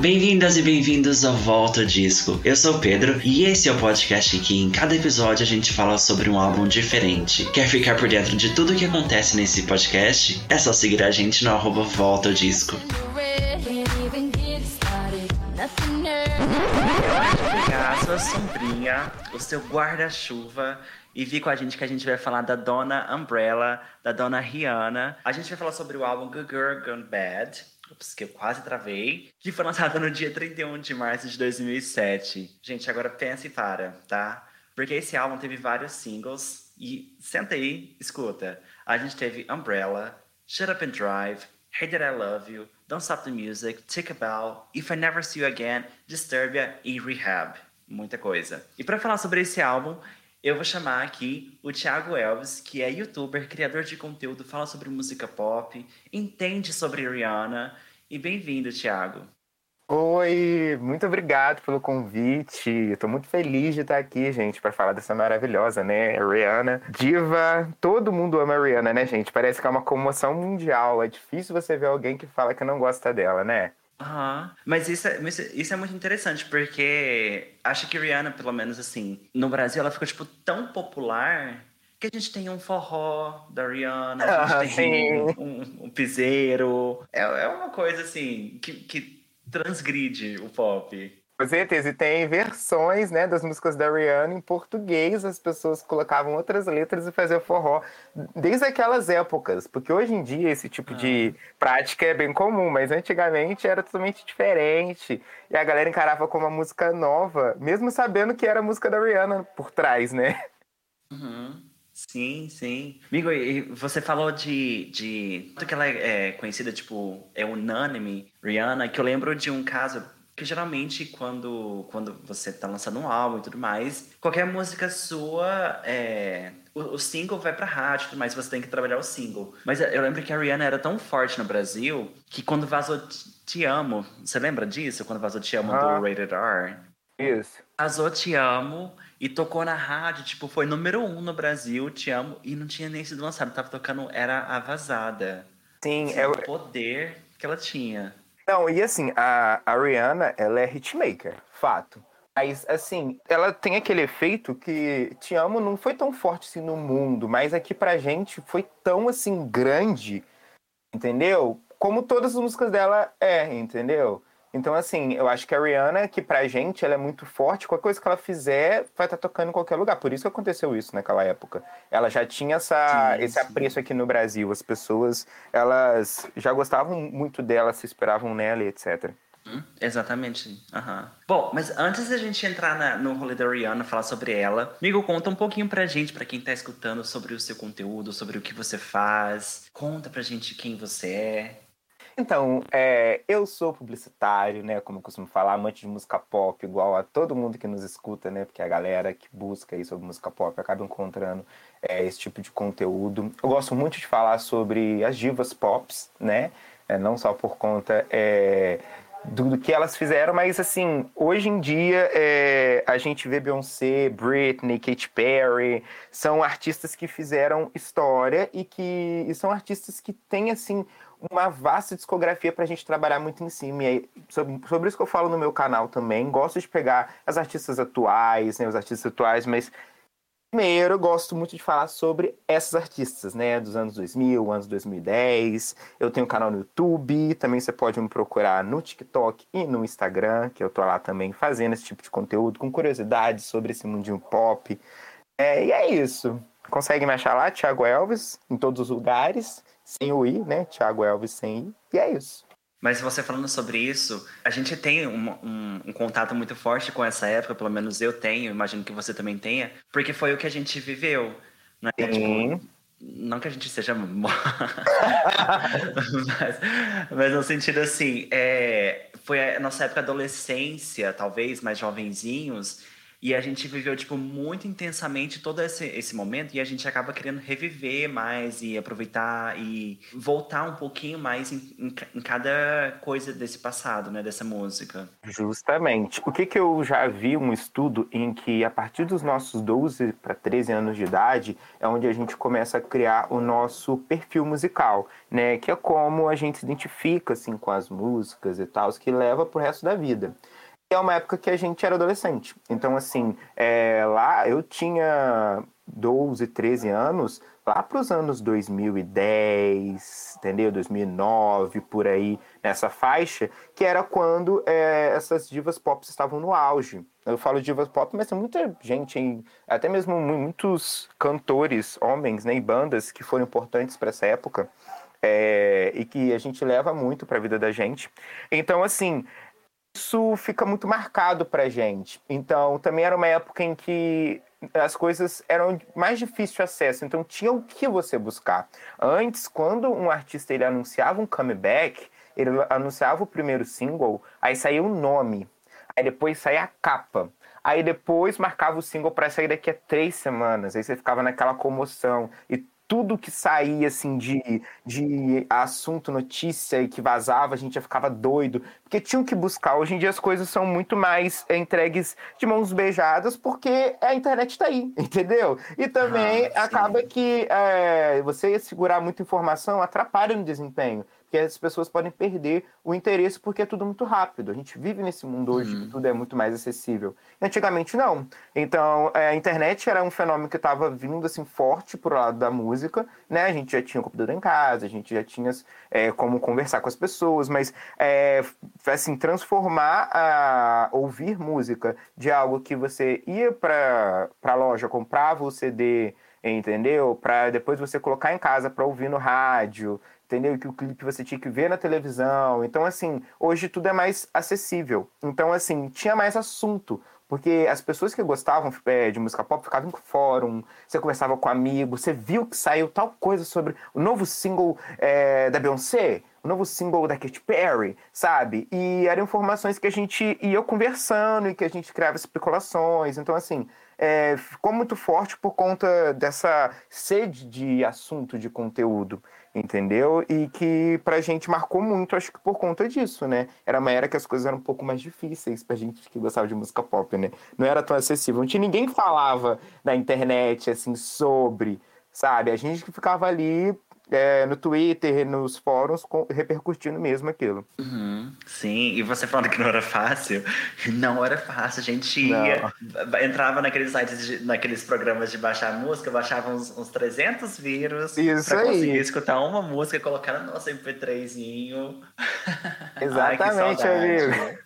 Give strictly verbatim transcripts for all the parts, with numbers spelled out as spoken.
Bem-vindas e bem-vindos ao Volta ao Disco. Eu sou o Pedro e esse é o podcast em que em cada episódio a gente fala sobre um álbum diferente. Quer ficar por dentro de tudo o que acontece nesse podcast? É só seguir a gente no arroba Volta ao Disco. Pegar a sua sombrinha, o seu guarda-chuva e vir com a gente que a gente vai falar da dona Umbrella, da dona Rihanna. A gente vai falar sobre o álbum Good Girl Gone Bad, que eu quase travei, que foi lançado no dia trinta e um de março de dois mil e sete. Gente, agora pensa e para, tá? Porque esse álbum teve vários singles e senta aí, escuta. A gente teve Umbrella, Shut Up and Drive, Hate That I Love You, Don't Stop the Music, Take a Bow, If I Never See You Again, Disturbia e Rehab. Muita coisa. E pra falar sobre esse álbum, eu vou chamar aqui o Thiago Elvis, que é youtuber, criador de conteúdo, fala sobre música pop, entende sobre Rihanna. E bem-vindo, Thiago. Oi, muito obrigado pelo convite. Eu tô muito feliz de estar aqui, gente, pra falar dessa maravilhosa, né, Rihanna. Diva, todo mundo ama a Rihanna, né, gente? Parece que é uma comoção mundial. É difícil você ver alguém que fala que não gosta dela, né? Aham, uhum. Mas isso é, isso é muito interessante, porque acho que Rihanna, pelo menos assim, no Brasil ela ficou, tipo, tão popular que a gente tem um forró da Rihanna, a gente ah, tem um, um, um piseiro, é, é uma coisa assim, que, que transgride o pop. Com certeza, e tem versões, né, das músicas da Rihanna em português, as pessoas colocavam outras letras e faziam forró, desde aquelas épocas, porque hoje em dia esse tipo ah. de prática é bem comum, mas antigamente era totalmente diferente, e a galera encarava como uma música nova, mesmo sabendo que era a música da Rihanna por trás, né? Uhum. Sim, sim. Amigo, você falou de, de... que ela é conhecida, tipo, é unânime, Rihanna, que eu lembro de um caso... Porque geralmente quando, quando você tá lançando um álbum e tudo mais, qualquer música sua, é, o, o single vai pra rádio e tudo mais, você tem que trabalhar o single. Mas eu lembro que a Rihanna era tão forte no Brasil que quando vazou Te Amo, você lembra disso? Quando vazou Te Amo ah. do Rated R? Isso. Vazou Te Amo e tocou na rádio, tipo, foi número um no Brasil, Te Amo, e não tinha nem sido lançado, tava tocando, era a vazada. Sim, é o poder que ela tinha. Não, e assim, a, a Rihanna, ela é hitmaker, fato. Mas, assim, ela tem aquele efeito que Te Amo não foi tão forte assim no mundo, mas aqui pra gente foi tão, assim, grande, entendeu? Como todas as músicas dela é, entendeu? Então, assim, eu acho que a Rihanna, que pra gente, ela é muito forte, qualquer coisa que ela fizer, vai estar tocando em qualquer lugar. Por isso que aconteceu isso naquela época. Ela já tinha essa, sim, esse sim. apreço aqui no Brasil. As pessoas, elas já gostavam muito dela, se esperavam nela e et cetera. Hum, exatamente. Uhum. Bom, mas antes da gente entrar na, no rolê da Rihanna, falar sobre ela, amigo, conta um pouquinho pra gente, pra quem tá escutando, sobre o seu conteúdo, sobre o que você faz. Conta pra gente quem você é. Então, é, eu sou publicitário, né, como eu costumo falar, amante de música pop, igual a todo mundo que nos escuta, né, porque a galera que busca aí sobre música pop acaba encontrando é, esse tipo de conteúdo. Eu gosto muito de falar sobre as divas pops, né, é, não só por conta é, do, do que elas fizeram, mas assim, hoje em dia é, a gente vê Beyoncé, Britney, Katy Perry, são artistas que fizeram história e que e são artistas que têm, assim... uma vasta discografia pra gente trabalhar muito em cima. E aí, sobre, sobre isso que eu falo no meu canal também. Gosto de pegar as artistas atuais, né? Os artistas atuais, mas... Primeiro, eu gosto muito de falar sobre essas artistas, né? Dos anos dois mil, anos dois mil e dez. Eu tenho um canal no YouTube. Também você pode me procurar no TikTok e no Instagram, que eu tô lá também fazendo esse tipo de conteúdo, com curiosidades sobre esse mundinho pop. É, e é isso. Consegue me achar lá, Thiago Elvis, em todos os lugares... Sem o I, né? Thiago Elvis sem I. E é isso. Mas você falando sobre isso, a gente tem um, um, um contato muito forte com essa época, pelo menos eu tenho, imagino que você também tenha, porque foi o que a gente viveu, né? Tipo, não que a gente seja... mas, mas no sentido assim, é, foi a nossa época adolescência, talvez, mais jovenzinhos, E a gente viveu, tipo, muito intensamente todo esse, esse momento, e a gente acaba querendo reviver mais e aproveitar e voltar um pouquinho mais em, em, em cada coisa desse passado, né, dessa música. Justamente. O que que eu já vi um estudo em que a partir dos nossos doze para treze anos de idade é onde a gente começa a criar o nosso perfil musical, né, que é como a gente se identifica, assim, com as músicas e tal, que leva pro resto da vida. É uma época que a gente era adolescente. Então, assim, é, lá eu tinha doze, treze anos, lá para os anos dois mil e dez, entendeu? dois mil e nove, por aí, nessa faixa, que era quando é, essas divas pop estavam no auge. Eu falo divas pop, mas tem muita gente, até mesmo muitos cantores, homens, né, e bandas que foram importantes para essa época, é, e que a gente leva muito para a vida da gente. Então, assim, isso fica muito marcado pra gente. Então, também era uma época em que as coisas eram mais difíceis de acesso, então tinha o que você buscar. Antes, quando um artista ele anunciava um comeback, ele anunciava o primeiro single, aí saía o nome, aí depois saía a capa, aí depois marcava o single pra sair daqui a três semanas, aí você ficava naquela comoção, e tudo que saía, assim, de, de assunto, notícia e que vazava, a gente já ficava doido. Porque tinham que buscar. Hoje em dia as coisas são muito mais entregues de mãos beijadas, porque a internet tá aí, entendeu? E também ah, acaba que é, você segurar muita informação atrapalha no desempenho. Porque as pessoas podem perder o interesse porque é tudo muito rápido. A gente vive nesse mundo hoje uhum. que tudo é muito mais acessível. Antigamente, não. Então, a internet era um fenômeno que estava vindo assim, forte pro lado da música, né? A gente já tinha o computador em casa, a gente já tinha é, como conversar com as pessoas, mas é, assim, transformar a ouvir música de algo que você ia para a loja, comprava o C D, entendeu? Para depois você colocar em casa para ouvir no rádio, entendeu? Que o clipe você tinha que ver na televisão. Então, assim, hoje tudo é mais acessível. Então, assim, tinha mais assunto. Porque as pessoas que gostavam é, de música pop ficavam em fórum, você conversava com amigos, você viu que saiu tal coisa sobre o novo single é, da Beyoncé, o novo single da Katy Perry, sabe? E eram informações que a gente ia conversando e que a gente criava especulações. Então, assim, é, ficou muito forte por conta dessa sede de assunto, de conteúdo, entendeu? E que pra gente marcou muito, acho que por conta disso, né? Era uma era que as coisas eram um pouco mais difíceis pra gente que gostava de música pop, né? Não era tão acessível. Não tinha ninguém que falava na internet, assim, sobre, sabe? A gente que ficava ali é, no Twitter, nos fóruns, com, repercutindo mesmo aquilo. Uhum, sim, e você falando que não era fácil? Não era fácil, a gente ia, entrava naqueles sites, de, naqueles programas de baixar música, baixava uns, uns trezentos vírus isso pra aí. Conseguir escutar uma música e colocar no nosso M P trezinho. Exatamente, ai, amigo.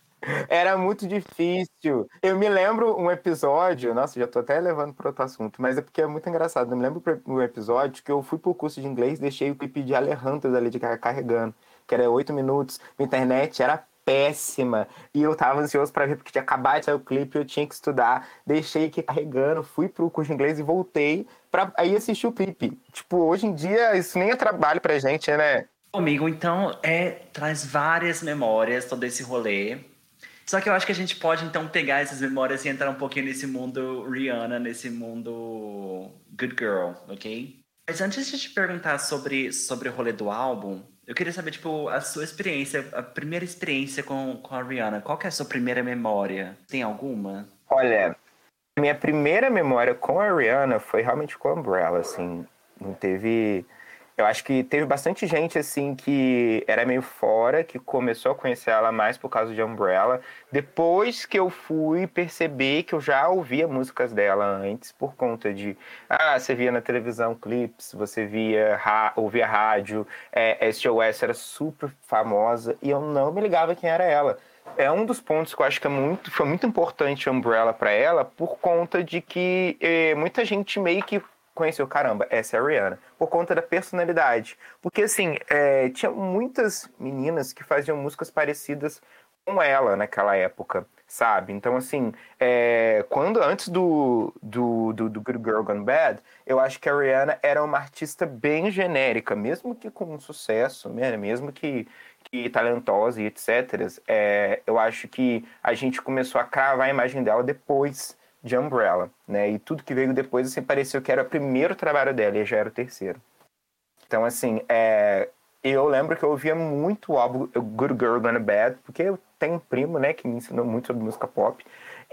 Era muito difícil. Eu me lembro um episódio... Nossa, já tô até levando para outro assunto. Mas é porque é muito engraçado. Eu me lembro um episódio que eu fui pro curso de inglês, deixei o clipe de Alejandro da Lady Gaga carregando, que era oito minutos. A internet era péssima. E eu tava ansioso para ver, porque tinha acabado de sair o clipe, eu tinha que estudar. Deixei aqui carregando, fui pro curso de inglês e voltei para aí assistir o clipe. Tipo, hoje em dia, isso nem é trabalho pra gente, né? Amigo, então, é, traz várias memórias todo esse rolê. Só que eu acho que a gente pode, então, pegar essas memórias e entrar um pouquinho nesse mundo Rihanna, nesse mundo Good Girl, ok? Mas antes de te perguntar sobre, sobre o rolê do álbum, eu queria saber, tipo, a sua experiência, a primeira experiência com, com a Rihanna. Qual que é a sua primeira memória? Tem alguma? Olha, minha primeira memória com a Rihanna foi realmente com a Umbrella, assim. Não teve... Eu acho que teve bastante gente, assim, que era meio fora, que começou a conhecer ela mais por causa de Umbrella. Depois que eu fui perceber que eu já ouvia músicas dela antes, por conta de... Ah, você via na televisão clipes, você via, ouvia rádio, é, S O S era super famosa, e eu não me ligava quem era ela. É um dos pontos que eu acho que é muito, foi muito importante a Umbrella pra ela, por conta de que é, muita gente meio que... conheceu, caramba, essa é a Rihanna, por conta da personalidade. Porque, assim, é, tinha muitas meninas que faziam músicas parecidas com ela naquela época, sabe? Então, assim, é, quando, antes do, do, do, do Good Girl Gone Bad, eu acho que a Rihanna era uma artista bem genérica, mesmo que com sucesso, mesmo que... e talentosa e et cetera. É, eu acho que a gente começou a cravar a imagem dela depois, de Umbrella, né? E tudo que veio depois, assim, pareceu que era o primeiro trabalho dela e já era o terceiro. Então, assim, é... eu lembro que eu ouvia muito o álbum Good Girl Gone Bad, porque eu tenho um primo, né, que me ensinou muito sobre música pop.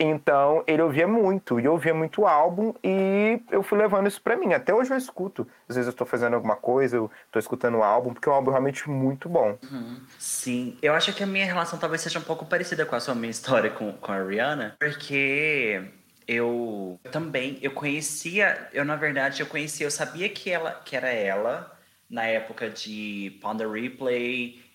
Então, ele ouvia muito, e eu ouvia muito o álbum, e eu fui levando isso pra mim. Até hoje eu escuto. Às vezes eu tô fazendo alguma coisa, eu tô escutando o álbum, porque é um álbum realmente muito bom. Uhum. Sim, eu acho que a minha relação talvez seja um pouco parecida com a sua minha história com, com a Rihanna, porque eu também, eu conhecia, eu na verdade, eu conhecia, eu sabia que, ela, que era ela, na época de Pon de Replay,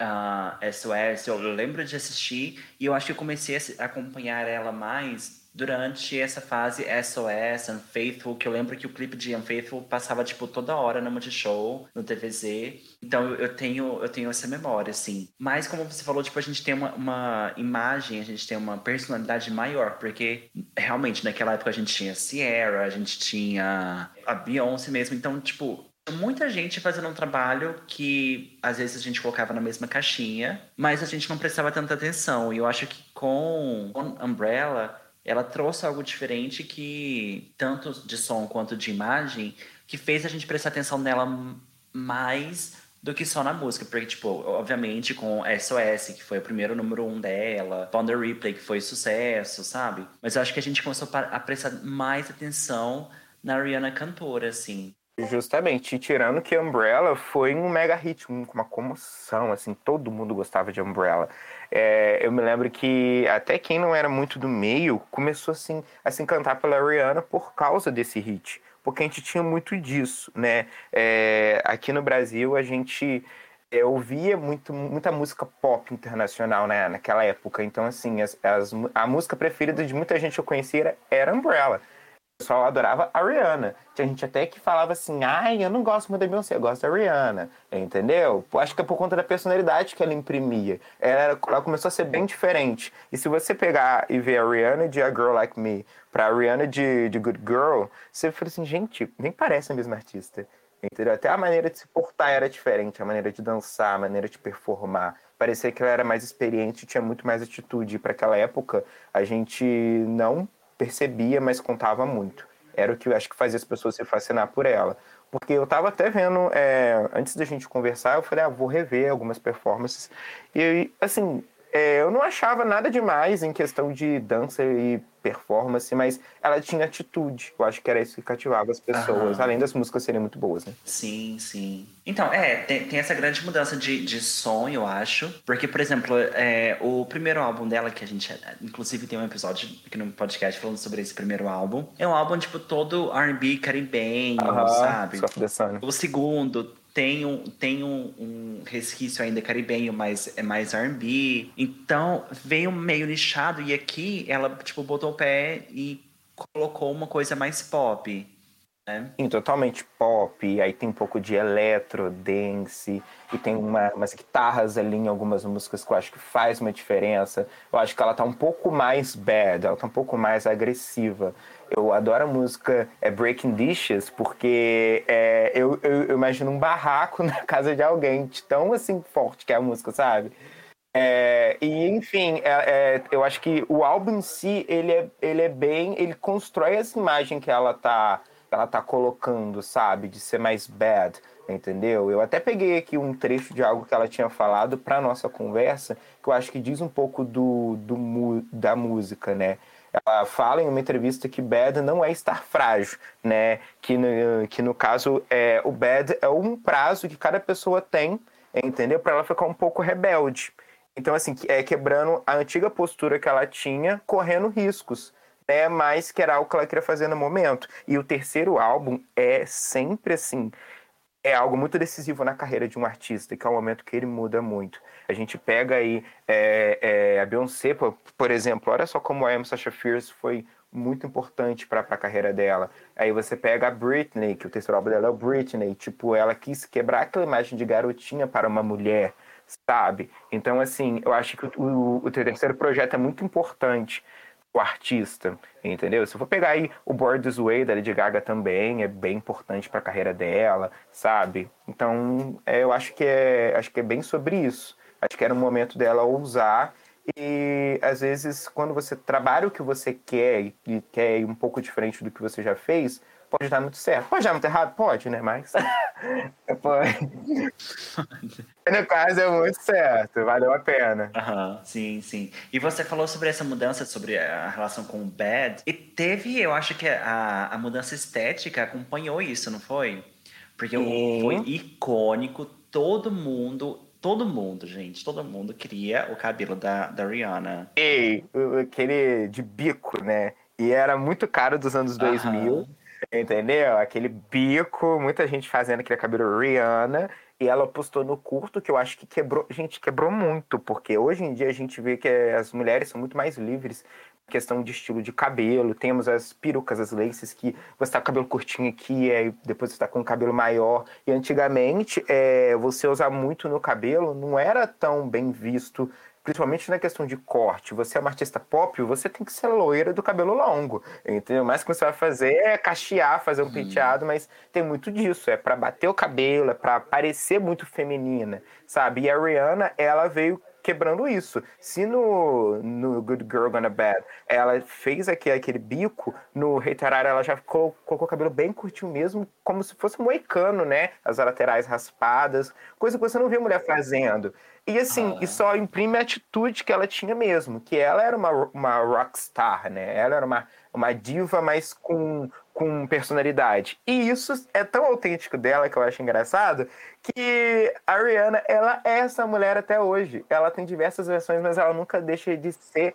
Uh, S O S, eu lembro de assistir e eu acho que eu comecei a acompanhar ela mais durante essa fase S O S, Unfaithful, que eu lembro que o clipe de Unfaithful passava tipo toda hora no Multishow, no T V Z, então eu tenho, eu tenho essa memória, assim. Mas como você falou, tipo, a gente tem uma, uma imagem, a gente tem uma personalidade maior, porque realmente naquela época a gente tinha Ciara, a gente tinha a Beyoncé mesmo, então tipo... muita gente fazendo um trabalho que às vezes a gente colocava na mesma caixinha, mas a gente não prestava tanta atenção. E eu acho que com, com Umbrella, ela trouxe algo diferente que, tanto de som quanto de imagem, que fez a gente prestar atenção nela mais do que só na música. Porque, tipo, obviamente com S O S, que foi o primeiro número um dela, Pon de Replay, que foi sucesso, sabe? Mas eu acho que a gente começou a prestar mais atenção na Rihanna cantora, assim. Justamente, tirando que Umbrella foi um mega hit, uma comoção, assim, todo mundo gostava de Umbrella. É, eu me lembro que até quem não era muito do meio começou, assim, a se encantar pela Rihanna por causa desse hit, porque a gente tinha muito disso, né? É, aqui no Brasil a gente é, ouvia muito, muita música pop internacional, né, naquela época, então, assim, as, as, a música preferida de muita gente que eu conhecia era, era Umbrella. O pessoal adorava a Rihanna. Tinha gente até que falava assim, ai, eu não gosto muito da Beyoncé, eu gosto da Rihanna, entendeu? Acho que é por conta da personalidade que ela imprimia. Ela, era, ela começou a ser bem diferente. E se você pegar e ver a Rihanna de A Girl Like Me pra Rihanna de, de Good Girl, você fala assim, gente, nem parece a mesma artista, entendeu? Até a maneira de se portar era diferente, a maneira de dançar, a maneira de performar. Parecia que ela era mais experiente, tinha muito mais atitude. Para aquela época, a gente não... percebia, mas contava muito. Era o que eu acho que fazia as pessoas se fascinar por ela. Porque eu tava até vendo, é, antes da gente conversar, eu falei, ah, vou rever algumas performances. E, assim, é, eu não achava nada demais em questão de dança e performance, mas ela tinha atitude. Eu acho que era isso que cativava as pessoas, uhum. Além das músicas serem muito boas, né? Sim, sim. Então, é, tem, tem essa grande mudança de, de som, eu acho. Porque, por exemplo, é, o primeiro álbum dela, que a gente, inclusive, tem um episódio aqui no podcast falando sobre esse primeiro álbum. É um álbum, tipo, todo R and B caribenho, uhum, sabe? O segundo... Tem, um, tem um, um resquício ainda caribenho, mas é mais R and B. Então, veio meio nichado. E aqui, ela, tipo, botou o pé e colocou uma coisa mais pop, né? Sim, totalmente pop. Aí tem um pouco de eletro, dance. E tem uma, umas guitarras ali em algumas músicas que eu acho que faz uma diferença. Eu acho que ela tá um pouco mais bad, ela tá um pouco mais agressiva. Eu adoro a música é Breaking Dishes, porque é, eu, eu, eu imagino um barraco na casa de alguém, tão assim forte que é a música, sabe? É, e enfim, é, é, eu acho que o álbum em si, ele é, ele é bem... Ele constrói essa imagem que ela tá, ela tá colocando, sabe? De ser mais bad, entendeu? Eu até peguei aqui um trecho de algo que ela tinha falado pra nossa conversa, que eu acho que diz um pouco do, do, da música, né? Ela fala em uma entrevista que bad não é estar frágil, né? Que no, que no caso, é, o bad é um prazo que cada pessoa tem, entendeu? Para ela ficar um pouco rebelde. Então, assim, é quebrando a antiga postura que ela tinha, correndo riscos, né? Mas que era algo que ela queria fazer no momento. E o terceiro álbum é sempre assim... É algo muito decisivo na carreira de um artista, que é um momento que ele muda muito. A gente pega aí é, é, a Beyoncé, por exemplo, olha só como a I Am Sasha Fierce foi muito importante para a carreira dela. Aí você pega a Britney, que o terceiro álbum dela é o Britney, tipo, ela quis quebrar aquela imagem de garotinha para uma mulher, sabe? Então, assim, eu acho que o, o, o terceiro projeto é muito importante. O artista, entendeu? Se eu for pegar aí o Born This Way da Lady Gaga também, é bem importante pra carreira dela, sabe? Então, é, eu acho que, é, acho que é bem sobre isso. Acho que era um momento dela ousar E, às vezes, quando você trabalha o que você quer e, e quer ir um pouco diferente do que você já fez, pode dar muito certo. Pode dar muito errado? Pode, né? Mas... pode. No caso, é muito certo. Valeu a pena. Aham, sim, sim. E você falou sobre essa mudança, sobre a relação com o bad. E teve, eu acho que a, a mudança estética acompanhou isso, não foi? Porque sim. Foi icônico. Todo mundo... Todo mundo, gente, todo mundo queria o cabelo da, da Rihanna. Ei, aquele de bico, né? E era muito caro dos anos dois mil, entendeu? Aquele bico, muita gente fazendo aquele cabelo Rihanna. E ela postou no curto, que eu acho que quebrou... Gente, quebrou muito, porque hoje em dia a gente vê que as mulheres são muito mais livres em questão de estilo de cabelo. Temos as perucas, as laces, que você tá com o cabelo curtinho aqui, aí depois você tá com o cabelo maior. E antigamente, é, você usar muito no cabelo não era tão bem visto, principalmente na questão de corte. Você é uma artista pop, você tem que ser loira do cabelo longo, entendeu? Mas o que você vai fazer é cachear, fazer um hum. penteado, mas tem muito disso. É pra bater o cabelo, é pra parecer muito feminina, sabe? E a Rihanna, ela veio quebrando isso. Se no, no Good Girl Gone Bad ela fez aqui, aquele bico, no Hate That I Love You ela já ficou, colocou o cabelo bem curtinho mesmo, como se fosse moicano, né? As laterais raspadas, coisa que você não vê mulher fazendo. E assim, ah. e só imprime a atitude que ela tinha mesmo, que ela era uma, uma rockstar, né? Ela era uma, uma diva, mas com, com personalidade. E isso é tão autêntico dela, que eu acho engraçado, que a Rihanna, ela é essa mulher até hoje. Ela tem diversas versões, mas ela nunca deixa de ser,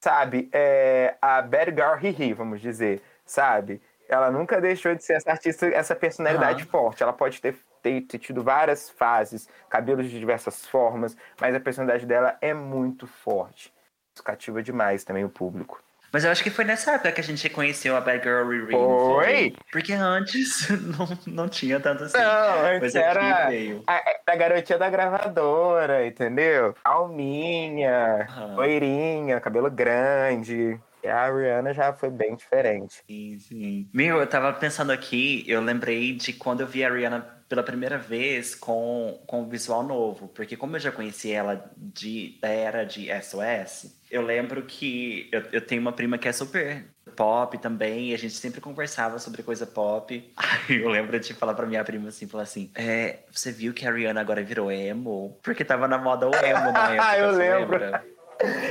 sabe, é, a bad girl hihi, vamos dizer, sabe? Ela nunca deixou de ser essa artista, essa personalidade uhum. forte. Ela pode ter Ter, ter tido várias fases, cabelos de diversas formas, mas a personalidade dela é muito forte. Isso cativa demais também o público. Mas eu acho que foi nessa época que a gente conheceu a Bad Girl Riri. Foi! Porque antes não, não tinha tanto assim. Não, antes era a, a garotinha da gravadora, entendeu? Alminha, uhum. loirinha, cabelo grande. A Rihanna já foi bem diferente. Sim, sim. Meu, eu tava pensando aqui, eu lembrei de quando eu vi a Rihanna pela primeira vez com, com o visual novo. Porque como eu já conheci ela de, da era de S O S, eu lembro que eu, eu tenho uma prima que é super pop também, e a gente sempre conversava sobre coisa pop. Aí eu lembro de falar pra minha prima assim, falar assim, é, você viu que a Rihanna agora virou emo? Porque tava na moda o emo na época. Ah, eu lembro. Lembra?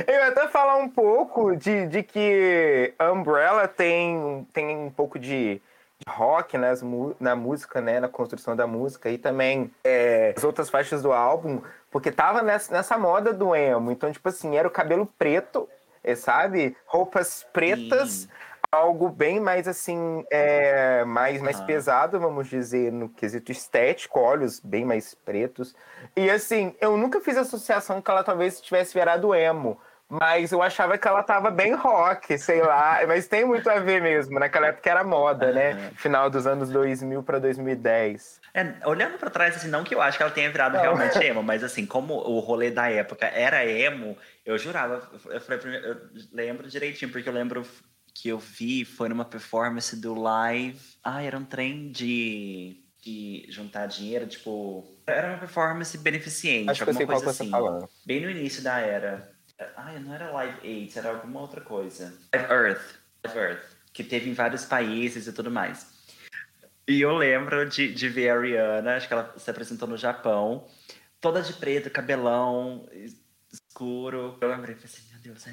Eu ia até falar um pouco de, de que Umbrella tem, tem um pouco de rock nas, na música, né? Na construção da música. E também é, as outras faixas do álbum, porque tava nessa, nessa moda do emo. Então, tipo assim, era o cabelo preto, sabe? Roupas pretas. Sim. Algo bem mais, assim, é, mais, mais uhum. pesado, vamos dizer, no quesito estético, olhos bem mais pretos. E, assim, eu nunca fiz associação que ela talvez tivesse virado emo, mas eu achava que ela tava bem rock, sei lá. Mas tem muito a ver mesmo, naquela época era moda, uhum. né? Final dos anos dois mil pra dois mil e dez. É, olhando pra trás, assim, não que eu acho que ela tenha virado não. realmente emo, mas, assim, como o rolê da época era emo, eu jurava, eu, falei, eu lembro direitinho, porque eu lembro... que eu vi foi numa performance do Live... Ah, era um trem de, de juntar dinheiro, tipo... Era uma performance beneficente, acho alguma que eu sei coisa qual assim. Você falando. Bem no início da era. Ah, não era Live Aid, era alguma outra coisa. Live Earth, Live Earth, que teve em vários países e tudo mais. E eu lembro de, de ver a Rihanna, acho que ela se apresentou no Japão, toda de preto, cabelão escuro. Eu lembrei, assim... Deus,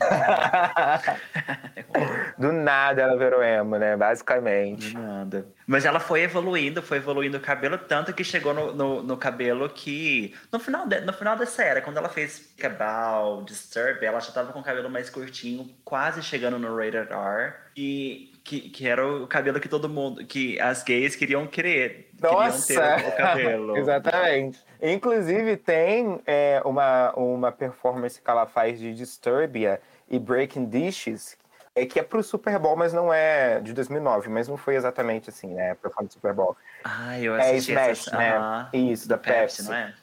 do nada ela virou emo, né? Basicamente. Do nada. Mas ela foi evoluindo, foi evoluindo o cabelo, tanto que chegou no, no, no cabelo que... No final, de, no final dessa era, quando ela fez Take a Bow, Disturbia, ela já tava com o cabelo mais curtinho, quase chegando no Rated R. E que, que era o cabelo que todo mundo... Que as gays queriam querer. Nossa! Queriam ter o cabelo. Exatamente. Inclusive, tem é, uma, uma performance que ela faz de Disturbia e Breaking Dishes, é, que é pro Super Bowl, mas não é de dois mil e nove, mas não foi exatamente assim, né? Performance do Super Bowl. Ah, eu assisti. É Smash, essa... né? Ah, isso, da Pepsi, Pepsi, não é?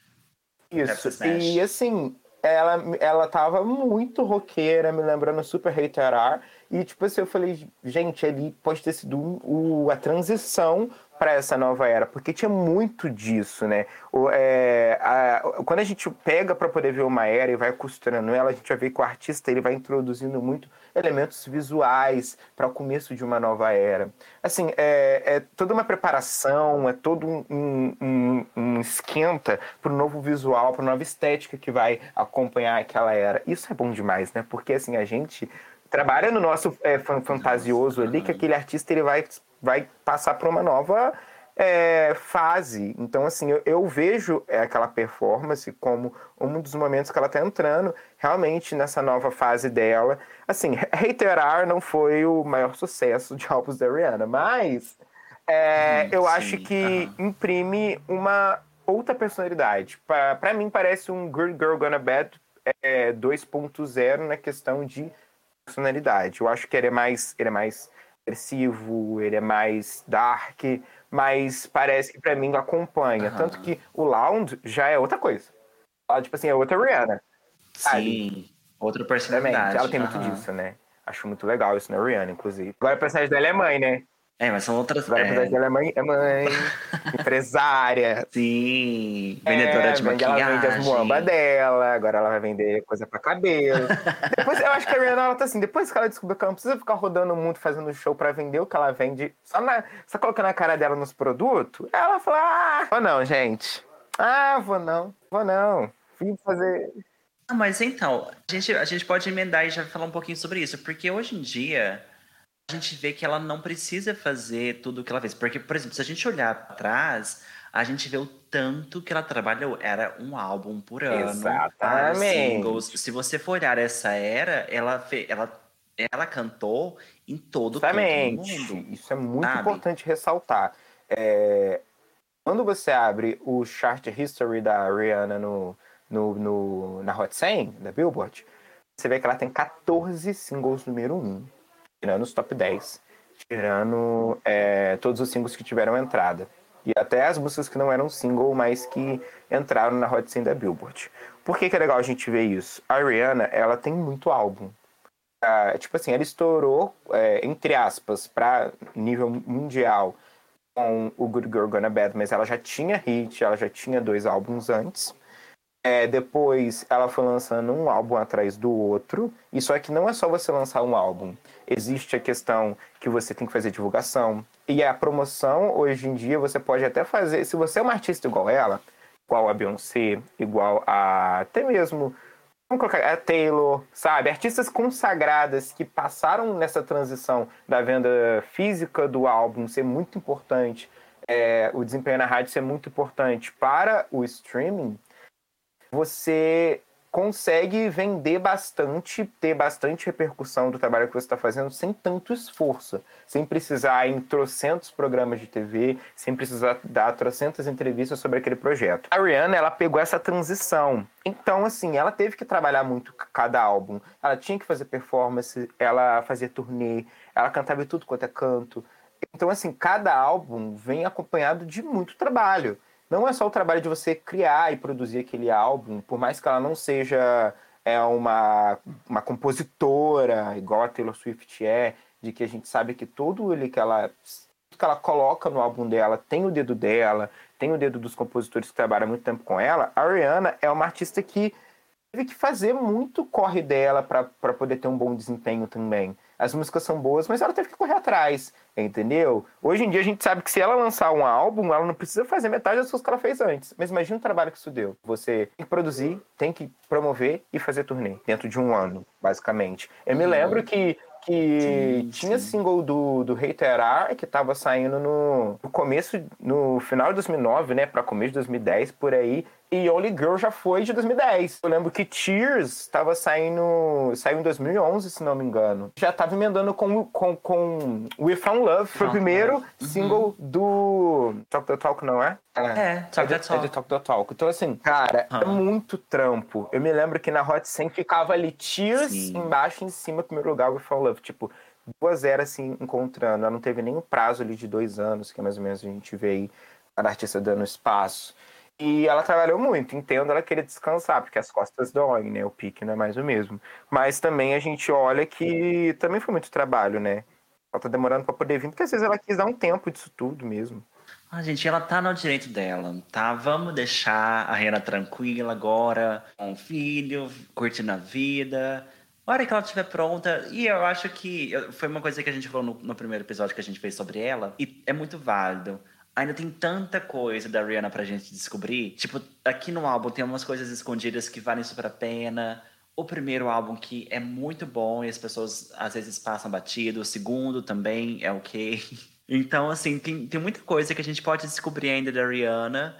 Isso, Pepsi e assim, ela, ela tava muito roqueira, me lembrando super Hate That I Love You. E tipo assim, eu falei, gente, ele pode ter sido o, a transição para essa nova era, porque tinha muito disso, né? O, é, a, quando a gente pega para poder ver uma era e vai costurando ela, a gente vai ver que o artista ele vai introduzindo muito elementos visuais para o começo de uma nova era. Assim, é, é toda uma preparação, é todo um, um, um, um esquenta para o novo visual, para a nova estética que vai acompanhar aquela era. Isso é bom demais, né? Porque assim, a gente trabalha no nosso é, fantasioso ali, que aquele artista ele vai... vai passar por uma nova é, fase. Então, assim, eu, eu vejo aquela performance como um dos momentos que ela está entrando realmente nessa nova fase dela. Assim, Hate That I Love You não foi o maior sucesso de álbuns da Rihanna, mas é, hum, eu sim, acho que uh-huh. imprime uma outra personalidade. Para mim, parece um Good Girl Gone Bad é, dois ponto zero na questão de personalidade. Eu acho que ele é mais... Ele é mais agressivo, ele é mais dark, mas parece que pra mim acompanha. Uhum. Tanto que o Loud já é outra coisa. Ela, tipo assim, é outra Rihanna. Sabe? Sim, outra personalidade. Ela tem uhum. muito disso, né? Acho muito legal isso na Rihanna, inclusive. Agora a personagem dela é mãe, né? É, mas são outras... Agora a personagem dela é mãe, é mãe empresária. Sim, vendedora é, de maquiagem. Ela vende as muambas dela, agora ela vai vender coisa pra cabelo. Depois, eu acho que a Rihanna, ela tá assim, depois que ela descobriu que ela não precisa ficar rodando o mundo fazendo show pra vender o que ela vende, só, na, só colocando a cara dela nos produtos, ela fala, ah, vou não, gente. Ah, vou não, vou não. Vim fazer... Ah, mas então, a gente, a gente pode emendar e já falar um pouquinho sobre isso, porque hoje em dia... a gente vê que ela não precisa fazer tudo o que ela fez. Porque, por exemplo, se a gente olhar atrás, a gente vê o tanto que ela trabalhou. Era um álbum por ano. Exatamente. Singles. Se você for olhar essa era, ela, fe... ela... ela cantou em todo Exatamente. Canto do mundo. Isso é muito sabe? Importante ressaltar. É... Quando você abre o chart history da Rihanna no, no, no... na Hot cem, da Billboard, você vê que ela tem catorze singles número um. Tirando os top dez, tirando é, todos os singles que tiveram entrada. E até as músicas que não eram single, mas que entraram na Hot cem da Billboard. Por que que é legal a gente ver isso? A Rihanna, ela tem muito álbum. Ah, tipo assim, ela estourou, é, entre aspas, para nível mundial com o Good Girl Gone Bad, mas ela já tinha hit, ela já tinha dois álbuns antes. É, depois ela foi lançando um álbum atrás do outro, e só que não é só você lançar um álbum, existe a questão que você tem que fazer divulgação, e a promoção hoje em dia você pode até fazer, se você é uma artista igual ela, igual a Beyoncé, igual a até mesmo, vamos colocar a Taylor, sabe, artistas consagradas que passaram nessa transição da venda física do álbum ser muito importante, é, o desempenho na rádio ser muito importante para o streaming, você consegue vender bastante, ter bastante repercussão do trabalho que você está fazendo sem tanto esforço, sem precisar ir em trocentos programas de T V, sem precisar dar trocentas entrevistas sobre aquele projeto. A Rihanna, ela pegou essa transição. Então, assim, ela teve que trabalhar muito cada álbum. Ela tinha que fazer performance, ela fazia turnê, ela cantava em tudo quanto é canto. Então, assim, cada álbum vem acompanhado de muito trabalho. Não é só o trabalho de você criar e produzir aquele álbum, por mais que ela não seja é, uma, uma compositora, igual a Taylor Swift é, de que a gente sabe que tudo ele, que, ela, tudo que ela coloca no álbum dela tem o dedo dela, tem o dedo dos compositores que trabalham há muito tempo com ela. A Rihanna é uma artista que teve que fazer muito corre dela para poder ter um bom desempenho também. As músicas são boas, mas ela teve que correr atrás, entendeu? Hoje em dia a gente sabe que se ela lançar um álbum, ela não precisa fazer metade das coisas que ela fez antes. Mas imagina o trabalho que isso deu. Você tem que produzir, tem que promover e fazer turnê dentro de um ano, basicamente. Eu me lembro que, que sim, tinha sim. single do, do Hate That I Love You que estava saindo no, no começo, no final de dois mil e nove, né, para começo de dois mil e dez, por aí. E Only Girl já foi de dois mil e dez. Eu lembro que Tears estava saindo... Saiu em dois mil e onze, se não me engano. Já estava emendando com, com, com We Found Love. Foi o primeiro uhum. single do... Talk the Talk, não é? É, é Talk the Talk. É de Talk the Talk. Então, assim, cara, uhum. é muito trampo. Eu me lembro que na Hot cem ficava ali Tears Sim. embaixo, em cima, primeiro lugar, We Found Love. Tipo, duas eras se encontrando. Ela não teve nenhum prazo ali de dois anos, que mais ou menos a gente vê aí a artista dando espaço. E ela trabalhou muito, entendo ela querer descansar, porque as costas doem, né? O pique não é mais o mesmo. Mas também a gente olha que também foi muito trabalho, né? Ela tá demorando pra poder vir, porque às vezes ela quis dar um tempo disso tudo mesmo. Ah, gente, ela tá no direito dela, tá? Vamos deixar a Rihanna tranquila agora, com o filho, curtindo a vida. A hora que ela estiver pronta... E eu acho que... Foi uma coisa que a gente falou no, no primeiro episódio que a gente fez sobre ela. E é muito válido. Ainda tem tanta coisa da Rihanna pra gente descobrir. Tipo, aqui no álbum tem umas coisas escondidas que valem super a pena. O primeiro álbum que é muito bom e as pessoas às vezes passam batido. O segundo também é ok. Então, assim, tem, tem muita coisa que a gente pode descobrir ainda da Rihanna...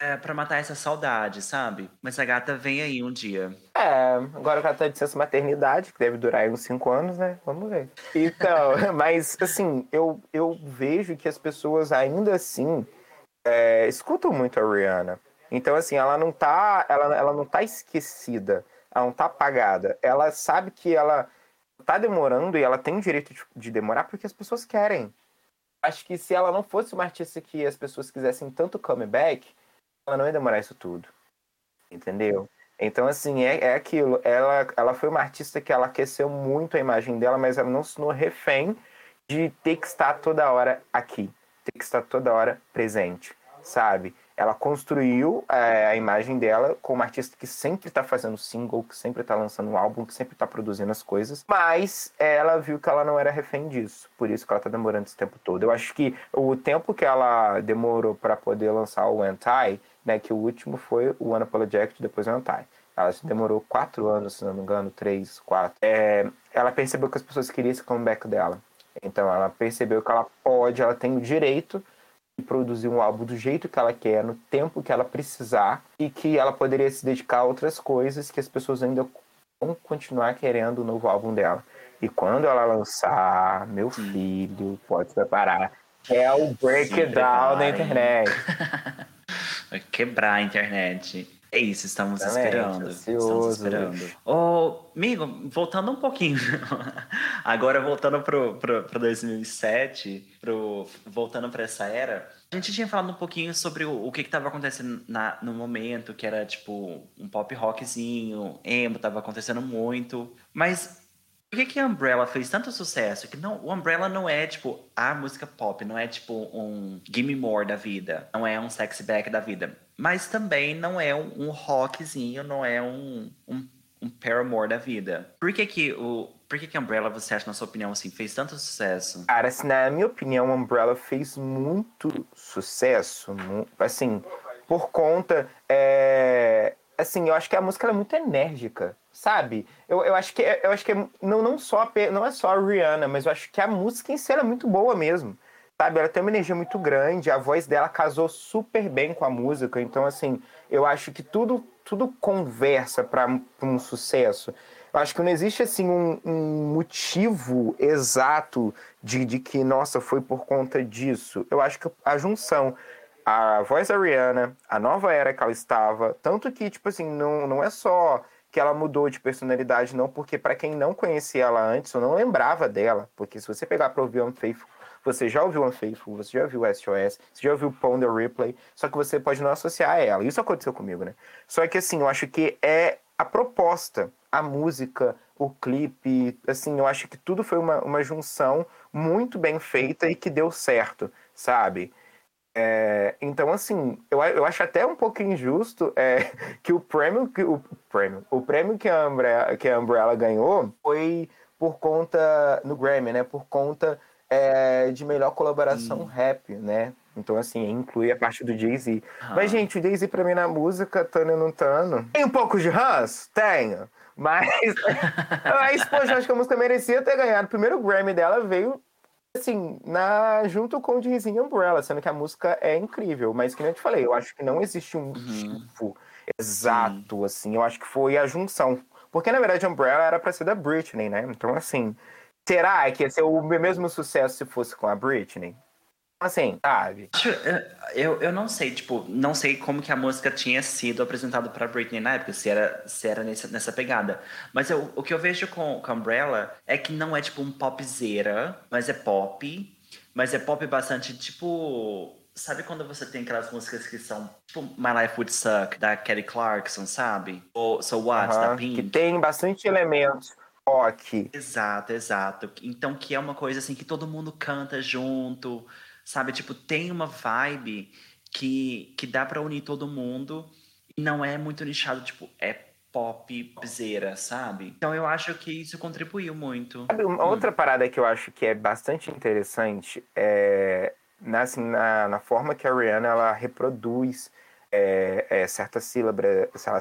É, pra matar essa saudade, sabe? Mas a gata vem aí um dia. É, agora que ela tá de licença maternidade, que deve durar aí uns cinco anos, né? Vamos ver. Então, mas assim, eu, eu vejo que as pessoas ainda assim é, escutam muito a Rihanna. Então assim, ela não tá, ela, ela não tá esquecida, ela não tá apagada. Ela sabe que ela tá demorando e ela tem o direito de, de demorar porque as pessoas querem. Acho que se ela não fosse uma artista que as pessoas quisessem tanto comeback, ela não ia demorar isso tudo, entendeu? Então, assim, é, é aquilo. Ela, ela foi uma artista que ela aqueceu muito a imagem dela, mas ela não se tornou refém de ter que estar toda hora aqui, ter que estar toda hora presente, sabe? Ela construiu é, a imagem dela como uma artista que sempre tá fazendo single, que sempre tá lançando um álbum, que sempre tá produzindo as coisas, mas ela viu que ela não era refém disso, por isso que ela tá demorando esse tempo todo. Eu acho que o tempo que ela demorou pra poder lançar o Anti, né, que o último foi o Unapologetic, depois o Anti. Ela demorou quatro anos, se não me engano, três, quatro. É, ela percebeu que as pessoas queriam esse comeback dela. Então ela percebeu que ela pode, ela tem o direito de produzir um álbum do jeito que ela quer, no tempo que ela precisar, e que ela poderia se dedicar a outras coisas que as pessoas ainda vão continuar querendo o novo álbum dela. E quando ela lançar, meu filho, pode se preparar. É o breakdown da internet. Vai quebrar a internet. É isso, estamos Exatamente, esperando. Estamos esperando. Ô, amigo, voltando um pouquinho. Agora, voltando pro, pro, pro dois mil e sete, pro, voltando para essa era, a gente tinha falado um pouquinho sobre o, o que estava acontecendo na, no momento, que era tipo um pop rockzinho, emo, tava acontecendo muito. Mas por que que a Umbrella fez tanto sucesso? Que não, o Umbrella não é tipo a música pop, não é tipo um Gimme More da vida, não é um Sexy Back da vida. Mas também não é um, um rockzinho, não é um, um, um Paramore da vida. Por que que, o, por que que a Umbrella, você acha, na sua opinião, assim, fez tanto sucesso? Cara, assim, na minha opinião, a Umbrella fez muito sucesso, assim, por conta... É, assim, eu acho que a música ela é muito enérgica, sabe? Eu, eu acho que, eu acho que não, não, só, não é só a Rihanna, mas eu acho que a música em si ela é muito boa mesmo. Sabe, ela tem uma energia muito grande, a voz dela casou super bem com a música. Então, assim, eu acho que tudo, tudo conversa para um sucesso. Eu acho que não existe, assim, um, um motivo exato de, de que, nossa, foi por conta disso. Eu acho que a junção, a voz da Rihanna, a nova era que ela estava... Tanto que, tipo assim, não, não é só que ela mudou de personalidade, não. Porque para quem não conhecia ela antes, eu não lembrava dela. Porque se você pegar para ouvir Unfaithful, você já ouviu Unfaithful, você já ouviu S O S, você já ouviu Pon de Replay, só que você pode não associar a ela. Isso aconteceu comigo, né? Só que, assim, eu acho que é a proposta, a música, o clipe, assim, eu acho que tudo foi uma, uma junção muito bem feita e que deu certo, sabe? É, então, assim, eu, eu acho até um pouco injusto é, que o prêmio que, o, prêmio, o prêmio que, a Umbrella, que a Umbrella ganhou foi por conta, no Grammy, né? Por conta... É, de melhor colaboração hum. rap, né? Então, assim, inclui a parte do Jay-Z. Ah. Mas, gente, o Jay-Z pra mim na música, Tano e não Tano. Tem um pouco de ranço? Tenho. Mas, mas poxa, acho que a música merecia ter ganhado. O primeiro Grammy dela veio, assim, na... junto com o Jay-Z e Umbrella, sendo que a música é incrível. Mas, como eu te falei, eu acho que não existe um motivo uhum. exato, uhum. assim. Eu acho que foi a junção. Porque, na verdade, a Umbrella era pra ser da Britney, né? Então, assim... Será que ia ser o mesmo sucesso se fosse com a Britney? Assim, sabe? Eu, eu não sei, tipo, não sei como que a música tinha sido apresentada pra Britney na época, se era, se era nessa, nessa pegada. Mas eu, o que eu vejo com, com a Umbrella é que não é, tipo, um popzera, mas é pop. Mas é pop bastante, tipo... Sabe quando você tem aquelas músicas que são tipo My Life Would Suck, da Kelly Clarkson, sabe? Ou So What, uhum, da Pink. Que tem bastante elementos. Rock. Exato, exato. Então, que é uma coisa assim que todo mundo canta junto, sabe? Tipo, tem uma vibe que, que dá pra unir todo mundo e não é muito nichado, tipo, é pop, popzera, sabe? Então eu acho que isso contribuiu muito. Sabe, uma outra parada que eu acho que é bastante interessante é na, assim, na, na forma que a Rihanna ela reproduz é, é, certas sílabas,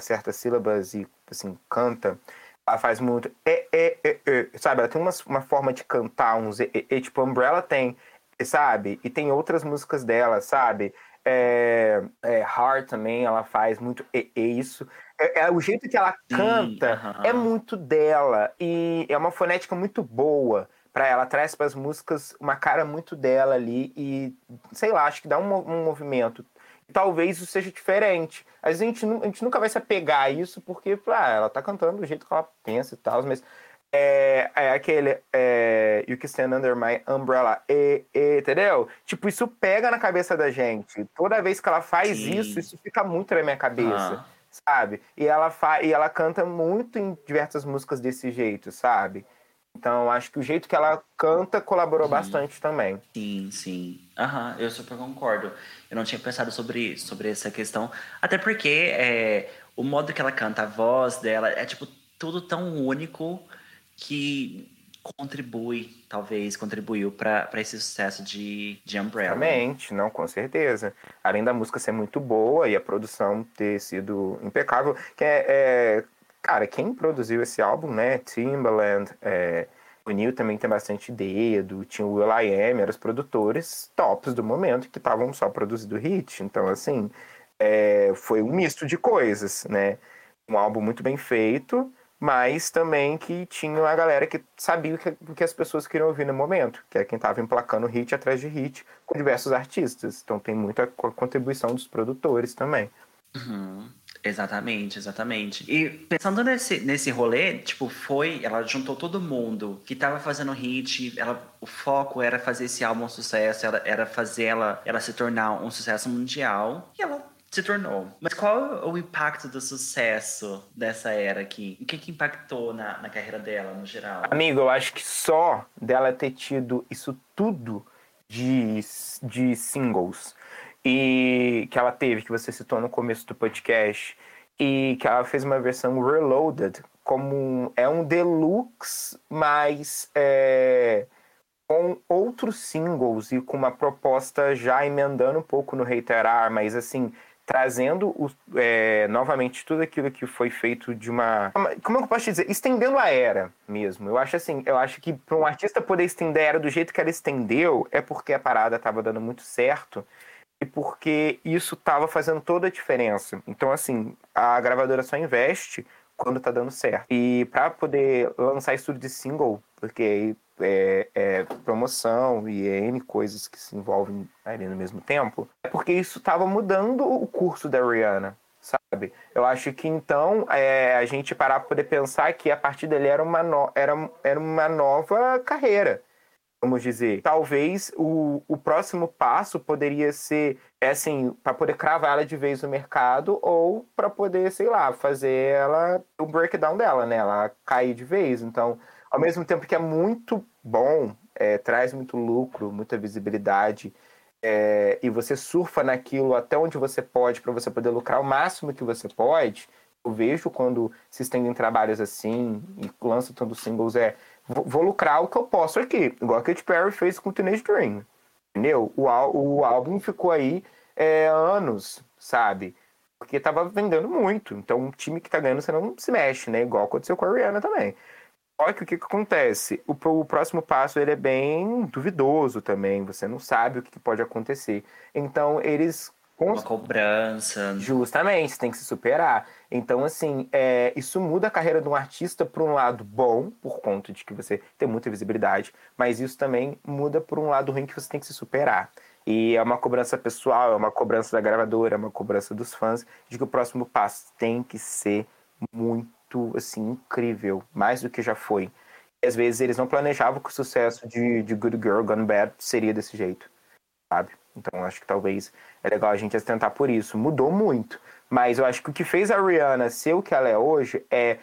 certas sílabas e assim, canta. Ela faz muito é, é, é, é, sabe? Ela tem uma, uma forma de cantar uns é, é, é, tipo Umbrella tem, sabe? E tem outras músicas dela, sabe? É, é, Heart também, ela faz muito é, é isso. É, é, o jeito que ela canta Sim, uh-huh. é muito dela. E é uma fonética muito boa pra ela. Traz pras músicas uma cara muito dela ali. E, sei lá, acho que dá um, um movimento. Talvez isso seja diferente. Às vezes a gente, a gente nunca vai se apegar a isso, porque ah, ela tá cantando do jeito que ela pensa e tal. Mas é, é aquele... É, you can stand under my umbrella. E, e, entendeu? Tipo, isso pega na cabeça da gente. Toda vez que ela faz Sim. isso, isso fica muito na minha cabeça. Ah. Sabe? E ela, fa... e ela canta muito em diversas músicas desse jeito, sabe? Então, acho que o jeito que ela canta colaborou sim. bastante também. Sim, sim. Aham, eu super concordo. Eu não tinha pensado sobre, sobre essa questão. Até porque é, o modo que ela canta, a voz dela, é tipo tudo tão único que contribui, talvez, contribuiu para esse sucesso de, de Umbrella. Exatamente, não, com certeza. Além da música ser muito boa e a produção ter sido impecável, que é, é, cara, quem produziu esse álbum, né, Timbaland, é, o Neil também tem bastante dedo, tinha o Will.i.am, eram os produtores tops do momento, que estavam só produzindo hit, então, assim, é, foi um misto de coisas, né, um álbum muito bem feito, mas também que tinha a galera que sabia o que, que as pessoas queriam ouvir no momento, que é quem estava emplacando hit atrás de hit com diversos artistas. Então tem muita contribuição dos produtores também. Uhum. Exatamente, exatamente. E pensando nesse, nesse rolê, tipo, foi... Ela juntou todo mundo que tava fazendo hit. Ela, o foco era fazer esse álbum um sucesso, ela, era fazer ela, ela se tornar um sucesso mundial. E ela... se tornou. Mas qual o impacto do sucesso dessa era aqui? O que que impactou na, na carreira dela, no geral? Amigo, eu acho que só dela ter tido isso tudo de, de singles e que ela teve, que você citou no começo do podcast, e que ela fez uma versão reloaded, como um, é um deluxe, mas é, com outros singles e com uma proposta já emendando um pouco no Hate That I, mas assim... trazendo o, é, novamente tudo aquilo que foi feito de uma... Como eu posso dizer? Estendendo a era mesmo. Eu acho assim, eu acho que para um artista poder estender a era do jeito que ela estendeu é porque a parada estava dando muito certo e porque isso estava fazendo toda a diferença. Então assim, a gravadora só investe quando tá dando certo. E para poder lançar isso tudo de single, porque É, é, promoção e N coisas que se envolvem ali no mesmo tempo, é porque isso estava mudando o curso da Rihanna, sabe? Eu acho que então é, a gente parar para poder pensar que a partir dele era uma, no... era, era uma nova carreira, vamos dizer. Talvez o, o próximo passo poderia ser, é assim, para poder cravar ela de vez no mercado ou para poder, sei lá, fazer ela, o breakdown dela, né? Ela cair de vez, então... Ao mesmo tempo que é muito bom, é, traz muito lucro, muita visibilidade, é, e você surfa naquilo até onde você pode para você poder lucrar o máximo que você pode. Eu vejo quando se estendem trabalhos assim e lançam tantos singles, é vou, vou lucrar o que eu posso aqui, igual a Katy Perry fez com o Teenage Dream, entendeu? O, o álbum ficou aí é, anos, sabe? Porque tava vendendo muito, então um time que tá ganhando você não se mexe, né? Igual aconteceu com a Rihanna também. Só que o que, que acontece? O, o próximo passo ele é bem duvidoso também. Você não sabe o que, que pode acontecer. Então, eles... Uma cobrança. Justamente, tem que se superar. Então, assim, é, isso muda a carreira de um artista por um lado bom, por conta de que você tem muita visibilidade, mas isso também muda por um lado ruim que você tem que se superar. E é uma cobrança pessoal, é uma cobrança da gravadora, é uma cobrança dos fãs, de que o próximo passo tem que ser muito assim, incrível, mais do que já foi. E às vezes eles não planejavam que o sucesso de, de Good Girl Gone Bad seria desse jeito, sabe? Então acho que talvez é legal a gente tentar por isso. Mudou muito, mas eu acho que o que fez a Rihanna ser o que ela é hoje é,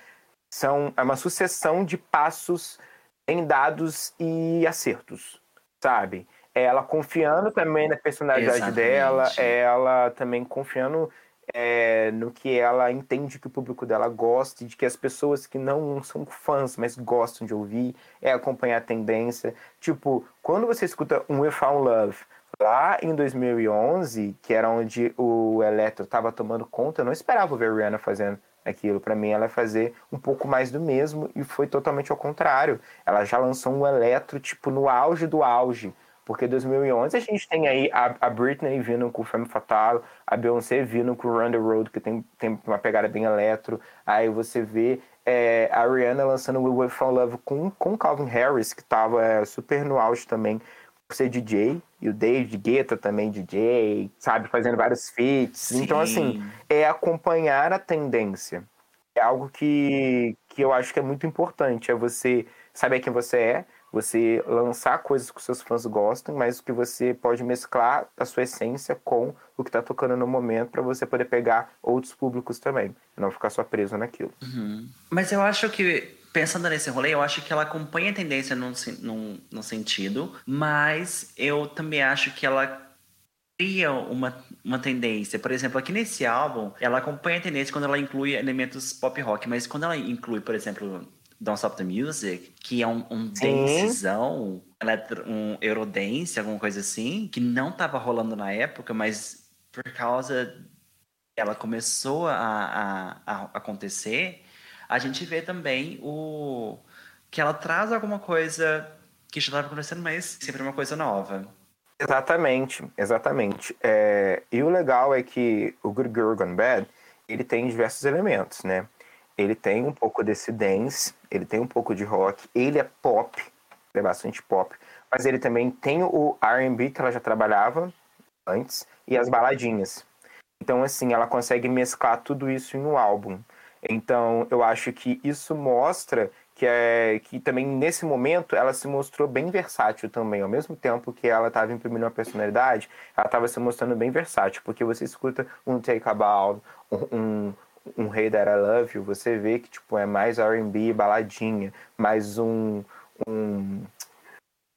são, é uma sucessão de passos em dados e acertos, sabe? ela confiando também na personalidade Exatamente. dela, ela também confiando é, no que ela entende que o público dela gosta, de que as pessoas que não são fãs, mas gostam de ouvir, é acompanhar a tendência. Tipo, quando você escuta um We Found Love, lá em dois mil e onze, que era onde o Electro estava tomando conta, eu não esperava ver a Rihanna fazendo aquilo. Pra mim, ela ia fazer um pouco mais do mesmo, e foi totalmente ao contrário. Ela já lançou um Electro, tipo, no auge do auge. Porque em dois mil e onze a gente tem aí a, a Britney vindo com o Femme Fatale, a Beyoncé vindo com o Run the Road, que tem, tem uma pegada bem Electro. Aí você vê é, a Rihanna lançando o We Found Love com o Calvin Harris, que tava é, super no auge também, por ser D J, e o David Guetta também D J, sabe, fazendo vários feats. Sim. Então, assim, é acompanhar a tendência. É algo que, que eu acho que é muito importante, é você saber quem você é, você lançar coisas que seus fãs gostam, mas que você pode mesclar a sua essência com o que está tocando no momento, para você poder pegar outros públicos também, não ficar só preso naquilo. Uhum. Mas eu acho que, pensando nesse rolê, eu acho que ela acompanha a tendência num, num, num sentido, mas eu também acho que ela cria uma, uma tendência. Por exemplo, aqui nesse álbum, ela acompanha a tendência quando ela inclui elementos pop rock, mas quando ela inclui, por exemplo, Don't Stop the Music, que é um, um dancezão, um eurodance, alguma coisa assim, que não tava rolando na época, mas por causa ela começou a, a, a acontecer, a gente vê também o, que ela traz alguma coisa que já estava acontecendo, mas sempre uma coisa nova. Exatamente, exatamente. É, e o legal é que o Good Girl Gone Bad, ele tem diversos elementos, né? Ele tem um pouco desse dance, ele tem um pouco de rock, ele é pop, ele é bastante pop, mas ele também tem o R and B que ela já trabalhava antes, e as baladinhas. Então, assim, ela consegue mesclar tudo isso em um álbum. Então, eu acho que isso mostra que, é, que também, nesse momento, ela se mostrou bem versátil também. Ao mesmo tempo que ela estava imprimindo uma personalidade, ela estava se mostrando bem versátil, porque você escuta um Take a Bow, um... um um Hate That I Love You, você vê que tipo, é mais R and B, baladinha, mais um um,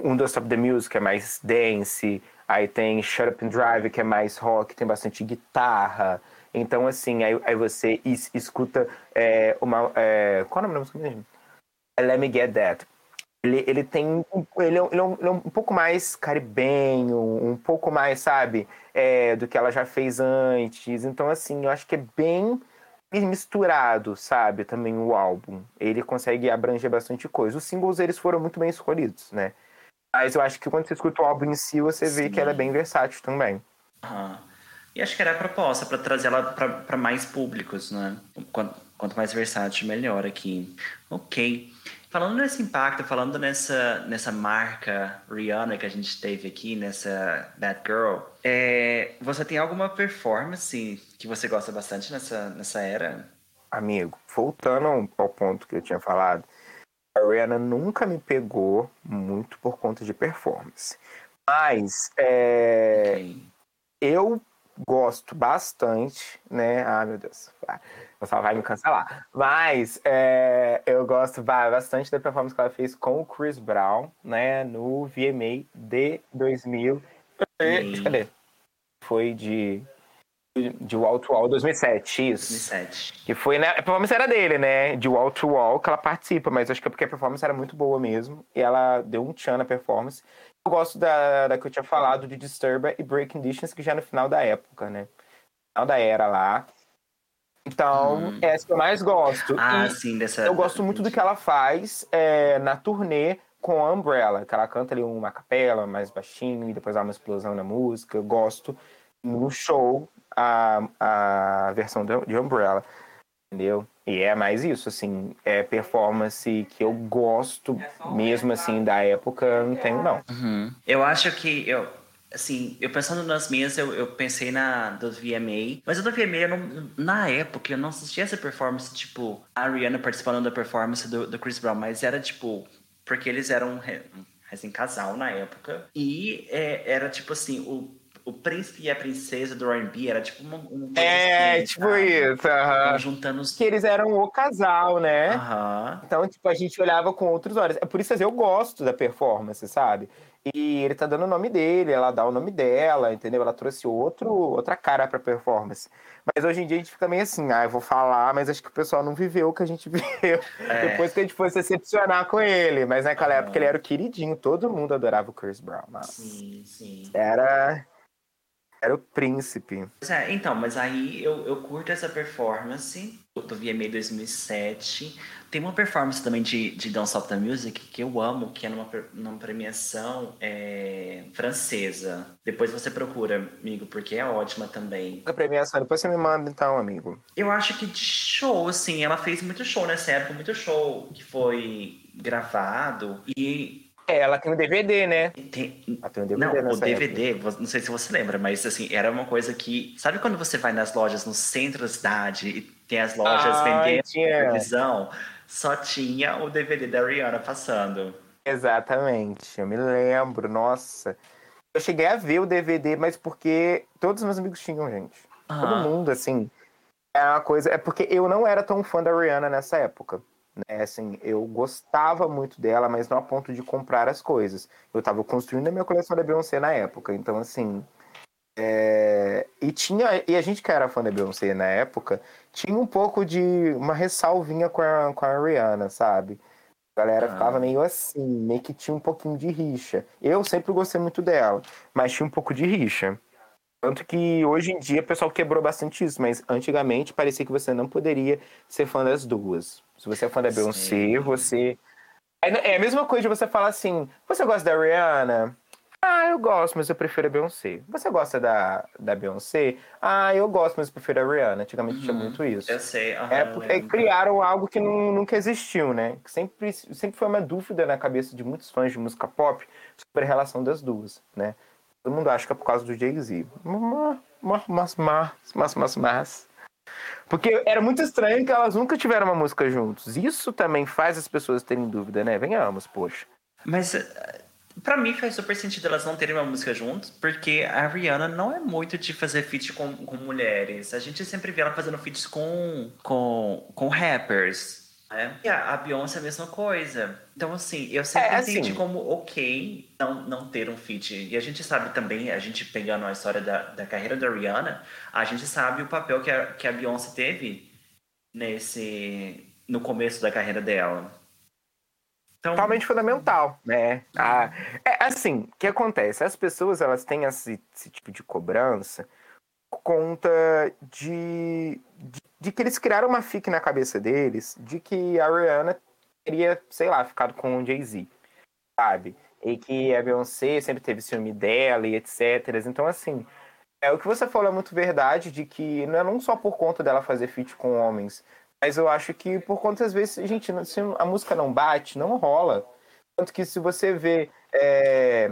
um Don't Stop the Music, que é mais dance, aí tem Shut Up and Drive, que é mais rock, tem bastante guitarra. Então, assim, aí, aí você is, escuta é, uma... É, qual é o nome da música mesmo? Let Me Get That. Ele, ele tem... Ele é, ele, é um, ele é um pouco mais caribenho, um pouco mais, sabe, é, do que ela já fez antes. Então, assim, eu acho que é bem misturado, sabe, também o álbum. Ele consegue abranger bastante coisa. Os singles, eles foram muito bem escolhidos, né? Mas eu acho que quando você escuta o álbum em si, você Sim. vê que ela é bem versátil também. Uhum. E acho que era a proposta, pra trazer ela pra, pra mais públicos, né? Quanto, quanto mais versátil, melhor aqui. Ok. Falando nesse impacto, falando nessa, nessa marca Rihanna que a gente teve aqui, nessa Bad Girl, é, você tem alguma performance que você gosta bastante nessa, nessa era? Amigo, voltando ao ponto que eu tinha falado, a Rihanna nunca me pegou muito por conta de performance. Mas é, okay. eu gosto bastante, né? Ah, meu Deus. Ela vai me cancelar. Mas é, eu gosto bastante da performance que ela fez com o Chris Brown, né? No V M A de dois mil. E... Cadê? Foi de... De Wall to Wall dois mil e sete, isso. dois mil e sete. Que foi, né? A performance era dele, né? De Wall to Wall que ela participa, mas acho que é porque a performance era muito boa mesmo. E ela deu um tchan na performance. Eu gosto da, da que eu tinha falado, de Disturbia e Breaking Dishes, que já é no final da época, né? Final da era lá. Então, hum. essa que eu mais gosto. Ah, e sim, dessa. Eu gosto muito do que ela faz é, na turnê com a Umbrella, que ela canta ali uma capela mais baixinho e depois dá uma explosão na música. Eu gosto no show. A, a versão de Umbrella, entendeu? E é mais isso, assim, é performance que eu gosto mesmo, assim, da época, não tenho, não. Uhum. Eu acho que, eu, assim, eu pensando nas minhas, eu, eu pensei na do V M A, mas a do V M A, eu não, na época, eu não assistia essa performance, tipo, a Rihanna participando da performance do, do Chris Brown, mas era, tipo, porque eles eram, assim, casal na época, e é, era, tipo, assim, o O príncipe e a princesa do R and B era tipo uma... uma é, assim, tipo tá? isso. Uh-huh. Juntando os... Que eles eram o casal, né? Uh-huh. Então, tipo, a gente olhava com outros olhos. É por isso que eu gosto da performance, sabe? E ele tá dando o nome dele, ela dá o nome dela, entendeu? Ela trouxe outro, outra cara pra performance. Mas hoje em dia a gente fica meio assim, ah, eu vou falar, mas acho que o pessoal não viveu o que a gente viveu. É. Depois que a gente foi se decepcionar com ele. Mas naquela ah. época ele era o queridinho, todo mundo adorava o Chris Brown. Mas sim, sim. Era... Era o príncipe. É, então, mas aí eu, eu curto essa performance do V M A dois mil e sete. Tem uma performance também de, de Don't Stop the Music que eu amo, que é numa, numa premiação é, francesa. Depois você procura, amigo, porque é ótima também. A premiação, depois você me manda então, amigo. Eu acho que de show, assim, ela fez muito show nessa época, muito show que foi gravado e... É, ela tem um D V D, né? Tem... Ela tem um D V D não, o D V D, época. Não sei se você lembra, mas assim, era uma coisa que... Sabe quando você vai nas lojas no centro da cidade e tem as lojas ah, vendendo televisão? Só tinha o D V D da Rihanna passando. Exatamente, eu me lembro, nossa. Eu cheguei a ver o D V D, mas porque todos os meus amigos tinham, gente. Ah. Todo mundo, assim. É uma coisa... É porque eu não era tão fã da Rihanna nessa época. É, assim, eu gostava muito dela, mas não a ponto de comprar as coisas. Eu tava construindo a minha coleção da Beyoncé na época, então assim é... e, tinha... e a gente que era fã da Beyoncé na época tinha um pouco de uma ressalvinha com a, com a Rihanna, sabe? A galera ah. ficava meio assim, meio que tinha um pouquinho de rixa. Eu sempre gostei muito dela, mas tinha um pouco de rixa. Tanto que hoje em dia o pessoal quebrou bastante isso, mas antigamente parecia que você não poderia ser fã das duas. Se você é fã da Beyoncé, você... É a mesma coisa de você falar assim, você gosta da Rihanna? Ah, eu gosto, mas eu prefiro a Beyoncé. Você gosta da, da Beyoncé? Ah, eu gosto, mas eu prefiro a Rihanna. Antigamente uhum. tinha muito isso. Eu sei. Uhum, é porque criaram algo que não, nunca existiu, né? Sempre, sempre foi uma dúvida na cabeça de muitos fãs de música pop sobre a relação das duas, né? Todo mundo acha que é por causa do Jay-Z. Mas, mas, mas, mas, mas... Porque era muito estranho que elas nunca tiveram uma música juntos. Isso também faz as pessoas terem dúvida, né? Venhamos, poxa. Mas pra mim faz super sentido elas não terem uma música juntos, porque a Rihanna não é muito de fazer feat com, com mulheres. A gente sempre vê ela fazendo feats com, com, com rappers. É. E a, a Beyoncé é a mesma coisa. Então, assim, eu sempre é, entendi assim. Como ok não, não ter um feat. E a gente sabe também, a gente pegando a história da, da carreira da Rihanna, a gente sabe o papel que a, que a Beyoncé teve nesse, no começo da carreira dela. Então... Totalmente fundamental, né? Ah, é assim, o que acontece? As pessoas, elas têm esse, esse tipo de cobrança por conta de... de... de que eles criaram uma fic na cabeça deles, de que a Rihanna teria, sei lá, ficado com o Jay-Z, sabe? E que a Beyoncé sempre teve ciúme dela e etcétera. Então, assim, é, o que você falou é muito verdade, de que não é não só por conta dela fazer feat com homens, mas eu acho que por conta, às vezes, gente, se a música não bate, não rola. Tanto que se você vê... É...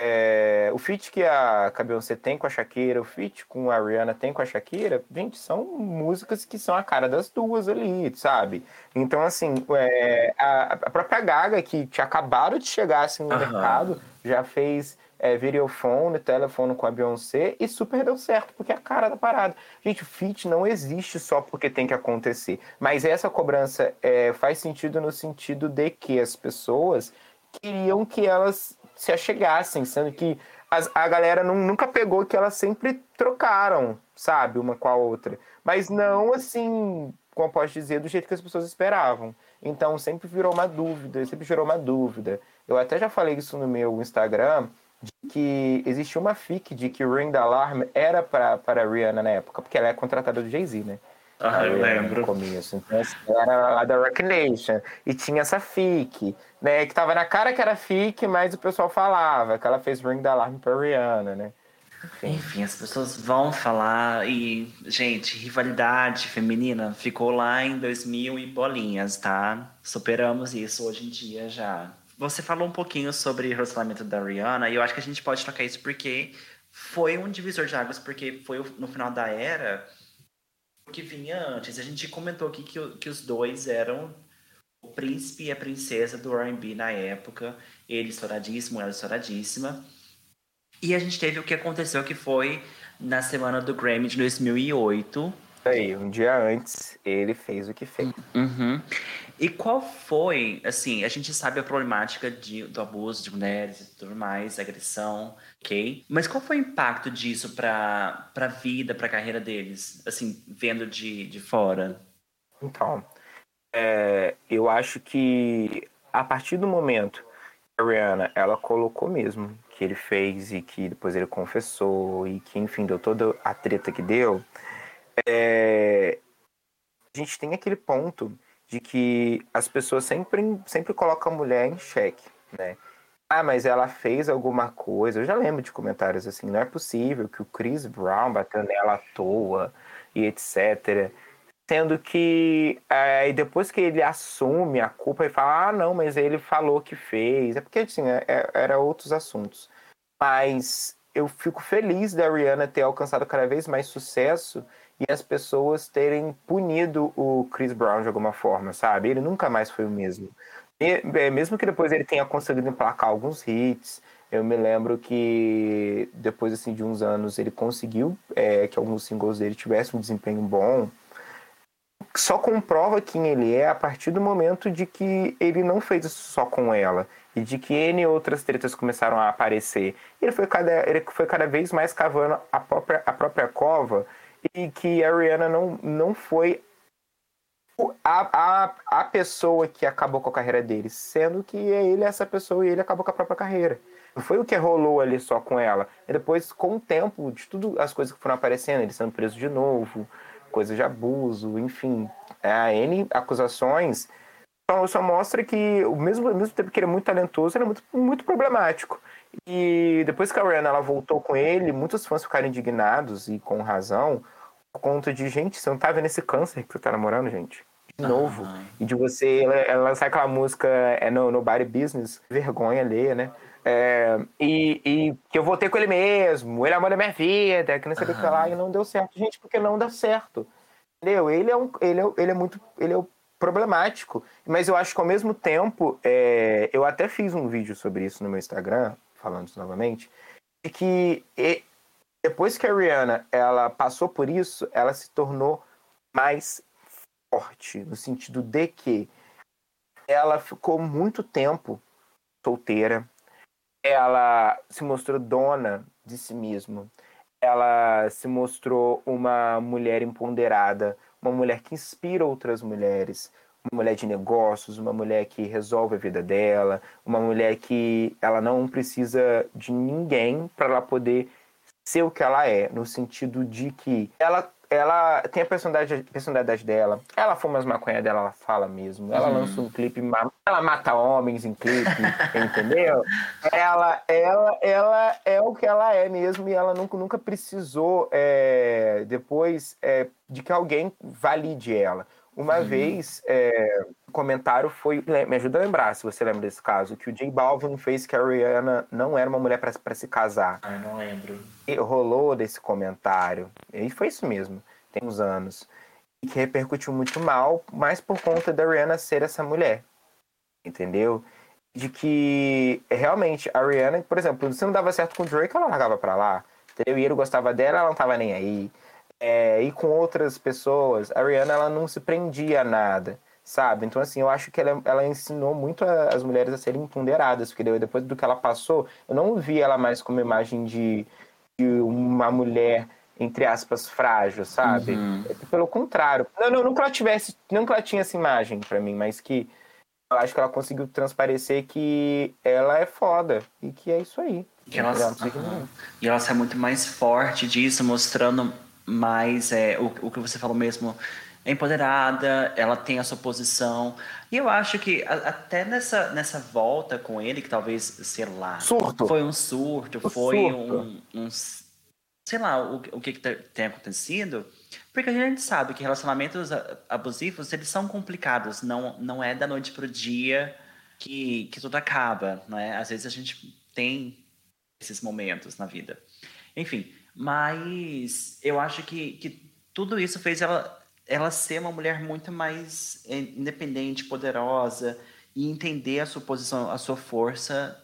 É, o feat que a, que a Beyoncé tem com a Shakira, o feat com a Rihanna tem com a Shakira, gente, são músicas que são a cara das duas ali, sabe? Então, assim, é, a, a própria Gaga, que tinha acabado de chegar assim, no uhum. mercado, já fez é, videofone, telefone com a Beyoncé e super deu certo, porque é a cara da parada. Gente, o feat não existe só porque tem que acontecer, mas essa cobrança é, faz sentido no sentido de que as pessoas queriam que elas se achegassem, sendo que as, a galera não, nunca pegou que elas sempre trocaram, sabe, uma com a outra. Mas não, assim, como eu posso dizer, do jeito que as pessoas esperavam. Então, sempre virou uma dúvida, sempre gerou uma dúvida. Eu até já falei isso no meu Instagram, de que existia uma fic de que o Ring the Alarm era para para Rihanna na época, porque ela é contratada do Jay-Z, né? Ah, eu lembro. No começo. Então, assim, era a da Rock Nation. E tinha essa fic, né? Que tava na cara que era fic, mas o pessoal falava que ela fez Ring the Alarm pra Rihanna, né? Enfim. Enfim, as pessoas vão falar. E, gente, rivalidade feminina ficou lá em dois mil e bolinhas, tá? Superamos isso hoje em dia já. Você falou um pouquinho sobre o relacionamento da Rihanna, e eu acho que a gente pode tocar isso porque foi um divisor de águas, porque foi no final da era... que vinha antes. A gente comentou aqui que, que os dois eram o príncipe e a princesa do R and B na época. Ele estouradíssimo, ela estouradíssima. E a gente teve o que aconteceu, que foi na semana do Grammy de dois mil e oito. Aí, um dia antes, ele fez o que fez. Uhum. E qual foi, assim, a gente sabe a problemática de, do abuso de mulheres e tudo mais, agressão, ok? Mas qual foi o impacto disso pra, pra vida, pra carreira deles, assim, vendo de, de fora? Então, é, eu acho que a partir do momento que a Rihanna, ela colocou mesmo que ele fez e que depois ele confessou e que, enfim, deu toda a treta que deu, é, a gente tem aquele ponto de que as pessoas sempre, sempre colocam a mulher em xeque, né? Ah, mas ela fez alguma coisa. Eu já lembro de comentários assim, não é possível que o Chris Brown bateu nela à toa e etcétera. Sendo que é, depois que ele assume a culpa e fala, ah, não, mas ele falou que fez. É porque, assim, é, era outros assuntos. Mas eu fico feliz da Rihanna ter alcançado cada vez mais sucesso e as pessoas terem punido o Chris Brown de alguma forma, sabe? Ele nunca mais foi o mesmo. E, mesmo que depois ele tenha conseguido emplacar alguns hits, eu me lembro que depois assim, de uns anos ele conseguiu é, que alguns singles dele tivessem um desempenho bom. Só comprova quem ele é a partir do momento de que ele não fez isso só com ela e de que N outras tretas começaram a aparecer. Ele foi cada, ele foi cada vez mais cavando a própria, a própria cova. E que a Rihanna não, não foi a, a, a pessoa que acabou com a carreira dele, sendo que ele é essa pessoa e ele acabou com a própria carreira. Não foi o que rolou ali só com ela. E depois, com o tempo, de tudo, as coisas que foram aparecendo, ele sendo preso de novo, coisas de abuso, enfim, a N acusações, só, só mostra que, ao mesmo, ao mesmo tempo que ele é muito talentoso, ele é muito, muito problemático. E depois que a Rihanna ela voltou com ele, muitos fãs ficaram indignados, e com razão, por conta de, gente, você não tá vendo esse câncer que você tá namorando, gente? De novo. Ah. E de você, ela, ela sai aquela música, é no, no Body Business, vergonha alheia, né? É, e, e que eu voltei com ele mesmo, ele é amor da minha vida, que não sabia o que lá, e não deu certo. Gente, porque não dá certo, entendeu? Ele é, um, ele é, ele é muito... Ele é o, problemático, mas eu acho que ao mesmo tempo, é... eu até fiz um vídeo sobre isso no meu Instagram, falando isso novamente, de que e... depois que a Rihanna ela passou por isso, ela se tornou mais forte, no sentido de que ela ficou muito tempo solteira, ela se mostrou dona de si mesma, ela se mostrou uma mulher empoderada, uma mulher que inspira outras mulheres, uma mulher de negócios, uma mulher que resolve a vida dela, uma mulher que ela não precisa de ninguém para ela poder ser o que ela é, no sentido de que ela, ela tem a personalidade, personalidade dela, ela fuma as maconhas dela, ela fala mesmo, ela hum. lança um clipe, ela mata homens em clipe, entendeu? Ela, ela, ela é o que ela é mesmo e ela nunca, nunca precisou é, depois é, de que alguém valide ela. Uma hum. vez, é, o comentário foi, me ajuda a lembrar, se você lembra desse caso, que o J Balvin fez que a Rihanna não era uma mulher para se casar. Ah, não lembro. E rolou desse comentário, e foi isso mesmo, tem uns anos, e que repercutiu muito mal, mas por conta da Rihanna ser essa mulher, entendeu? De que, realmente, a Rihanna, por exemplo, se não dava certo com o Drake, ela largava pra lá, entendeu? E ele gostava dela, ela não tava nem aí. É, e com outras pessoas, a Rihanna ela não se prendia a nada, sabe? Então, assim, eu acho que ela, ela ensinou muito a, as mulheres a serem ponderadas, porque depois do que ela passou, eu não vi ela mais como imagem de, de uma mulher, entre aspas, frágil, sabe? Uhum. Pelo contrário. Não, não, não que ela tivesse, não que ela tinha essa imagem pra mim, mas que eu acho que ela conseguiu transparecer que ela é foda e que é isso aí. E ela, uhum. e ela sai muito mais forte disso, mostrando... Mas é, o, o que você falou mesmo, é empoderada, ela tem a sua posição. E eu acho que a, até nessa, nessa volta com ele, que talvez, sei lá... Surto! Foi um surto, o foi surto. Um, um... Sei lá, o, o que, que tem acontecido. Porque a gente sabe que relacionamentos abusivos, eles são complicados. Não, não é da noite pro dia que, que tudo acaba, né? Às vezes a gente tem esses momentos na vida. Enfim... Mas eu acho que, que tudo isso fez ela, ela ser uma mulher muito mais independente, poderosa e entender a sua posição, a sua força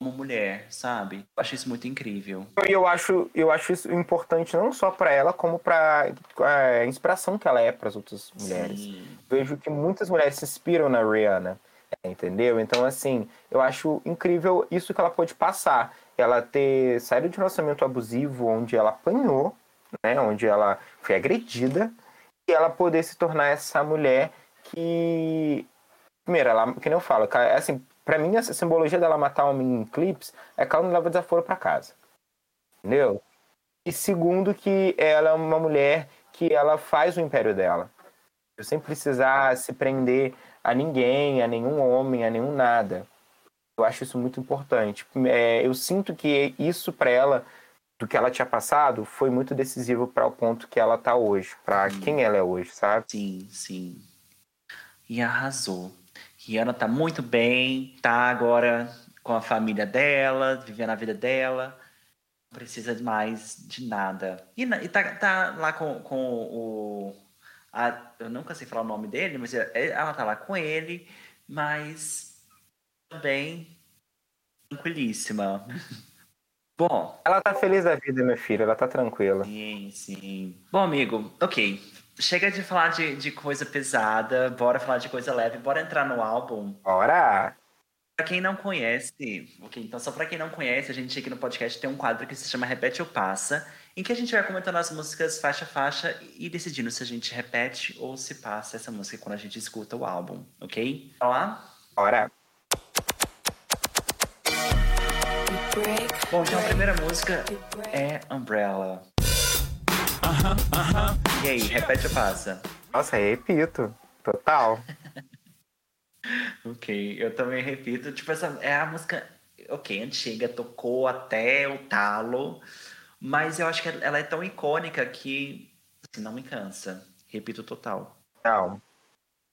como mulher, sabe? Eu acho isso muito incrível. E eu acho, eu acho isso importante não só pra ela, como pra a inspiração que ela é pras outras mulheres. Sim. Vejo que muitas mulheres se inspiram na Rihanna, entendeu? Então, assim, eu acho incrível isso que ela pôde passar. Ela ter saído de um relacionamento abusivo, onde ela apanhou, né? Onde ela foi agredida, e ela poder se tornar essa mulher que... Primeiro, ela, que nem eu falo, assim, pra mim a simbologia dela matar um homem em clipes é que ela não leva desaforo pra casa, entendeu? E segundo, que ela é uma mulher que ela faz o império dela, sem precisar se prender a ninguém, a nenhum homem, a nenhum nada. Eu acho isso muito importante. É, eu sinto que isso pra ela, do que ela tinha passado, foi muito decisivo pra o ponto que ela tá hoje, pra sim. quem ela é hoje, sabe? Sim, sim. E arrasou. Rihanna tá muito bem, tá agora com a família dela, vivendo a vida dela, não precisa mais de nada. E, e tá, tá lá com, com o... A, eu nunca sei falar o nome dele, mas ela tá lá com ele, mas também tranquilíssima. Bom... Ela tá feliz da vida, meu filho, ela tá tranquila. Sim, sim. Bom, amigo, ok... Chega de falar de, de coisa pesada, bora falar de coisa leve, bora entrar no álbum. Bora! Pra quem não conhece, ok, então só pra quem não conhece, a gente aqui no podcast tem um quadro que se chama Repete ou Passa, em que a gente vai comentando as músicas faixa a faixa e decidindo se a gente repete ou se passa essa música quando a gente escuta o álbum, ok? Vamos lá? Bora! Bom, então a primeira música é Umbrella. Uhum, uhum. E aí, repete ou passa? Nossa, eu repito. Total. Ok, eu também repito. Tipo, essa é a música, ok, antiga, tocou até o talo. Mas eu acho que ela é tão icônica que assim, não me cansa. Repito total. Não,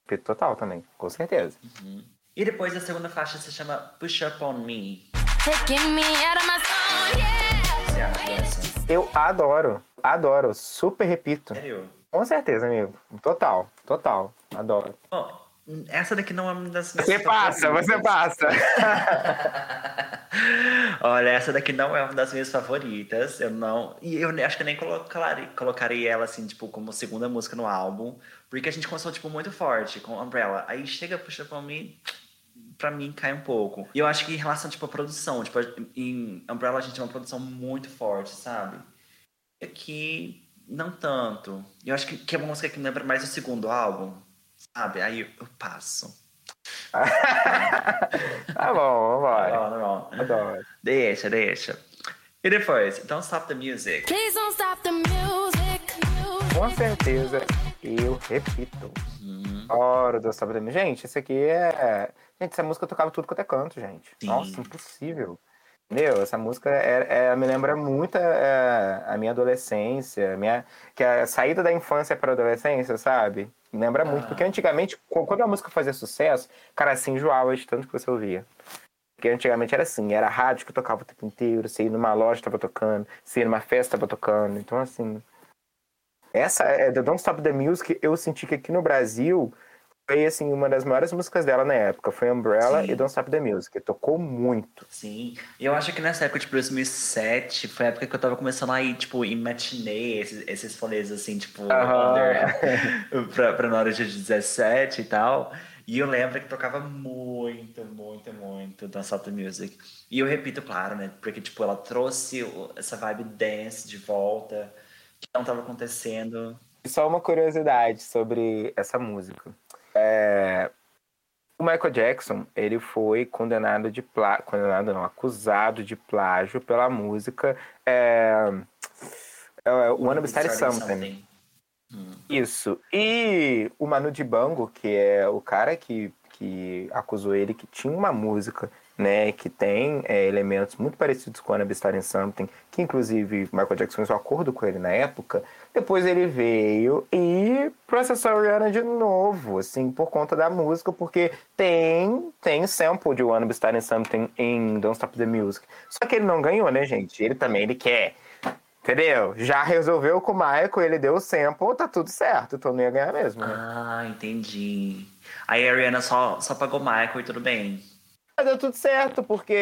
repito total também, com certeza. Uhum. E depois a segunda faixa se chama Push Up On Me. Taking me out of my soul, yeah. Você acha? Eu adoro. Adoro, super repito. Sério? Com certeza, amigo. Total, total. Adoro. Bom, essa daqui não é uma das minhas você favoritas. Passa, você passa. Olha, essa daqui não é uma das minhas favoritas. Eu não... E eu acho que eu nem colocaria, colocaria ela, assim, tipo, como segunda música no álbum. Porque a gente começou, tipo, muito forte com Umbrella. Aí chega, puxa pra mim... Pra mim, cai um pouco. E eu acho que em relação, tipo, à produção. Tipo, em Umbrella a gente tem uma produção muito forte, sabe? Aqui, não tanto. Eu acho que, que é uma música que me lembra mais do segundo álbum, sabe? Aí eu, eu passo. Tá bom, vambora. Tá bom, tá bom. Adoro. Deixa, deixa. E depois, Don't Stop the Music. Please don't stop the music. Com certeza, eu repito. Hum. Adoro Don't Stop the Music. Gente, esse aqui é... Gente, essa música eu tocava tudo quanto é canto, gente. Sim. Nossa, impossível. Meu, essa música é, é, me lembra muito é, a minha adolescência, minha, que a saída da infância para a adolescência, sabe? Me lembra ah. muito, porque antigamente, quando a música fazia sucesso, cara, se enjoava de tanto que você ouvia. Porque antigamente era assim, era rádio que eu tocava o tempo inteiro, se ia numa loja tava tocando, se ia numa festa tava tocando, então assim... Essa, é, Don't Stop the Music, eu senti que aqui no Brasil... Foi, assim, uma das maiores músicas dela na época. Foi Umbrella Sim. e Don't Stop the Music. Tocou muito. Sim. E eu acho que nessa época, tipo, dois mil e sete, foi a época que eu tava começando a ir, tipo, em matinê, esses, esses folhas, assim, tipo, uh-huh. under, pra, pra na hora de dezessete e tal. E eu lembro que tocava muito, muito, muito Don't Stop the Music. E eu repito, claro, né? Porque, tipo, ela trouxe essa vibe dance de volta, que não tava acontecendo. E só uma curiosidade sobre essa música. É, o Michael Jackson, ele foi condenado de plágio, condenado não, acusado de plágio pela música é, é, Wanna Be Starting Something. Hum. Isso. E o Manu Dibango, que é o cara que, que acusou ele, que tinha uma música, né, que tem é, elementos muito parecidos com Wanna Be Starting Something, que inclusive Michael Jackson fez um acordo com ele na época. Depois ele veio e processou a Rihanna de novo, assim, por conta da música, porque tem, tem sample de Wanna Be Starting Something em Don't Stop the Music. Só que ele não ganhou, né, gente? Ele também, ele quer, entendeu? Já resolveu com o Michael, ele deu o sample, tá tudo certo, então não ia ganhar mesmo. Né? Ah, entendi. Aí a Rihanna só, só pagou o Michael e tudo bem. deu tudo certo, porque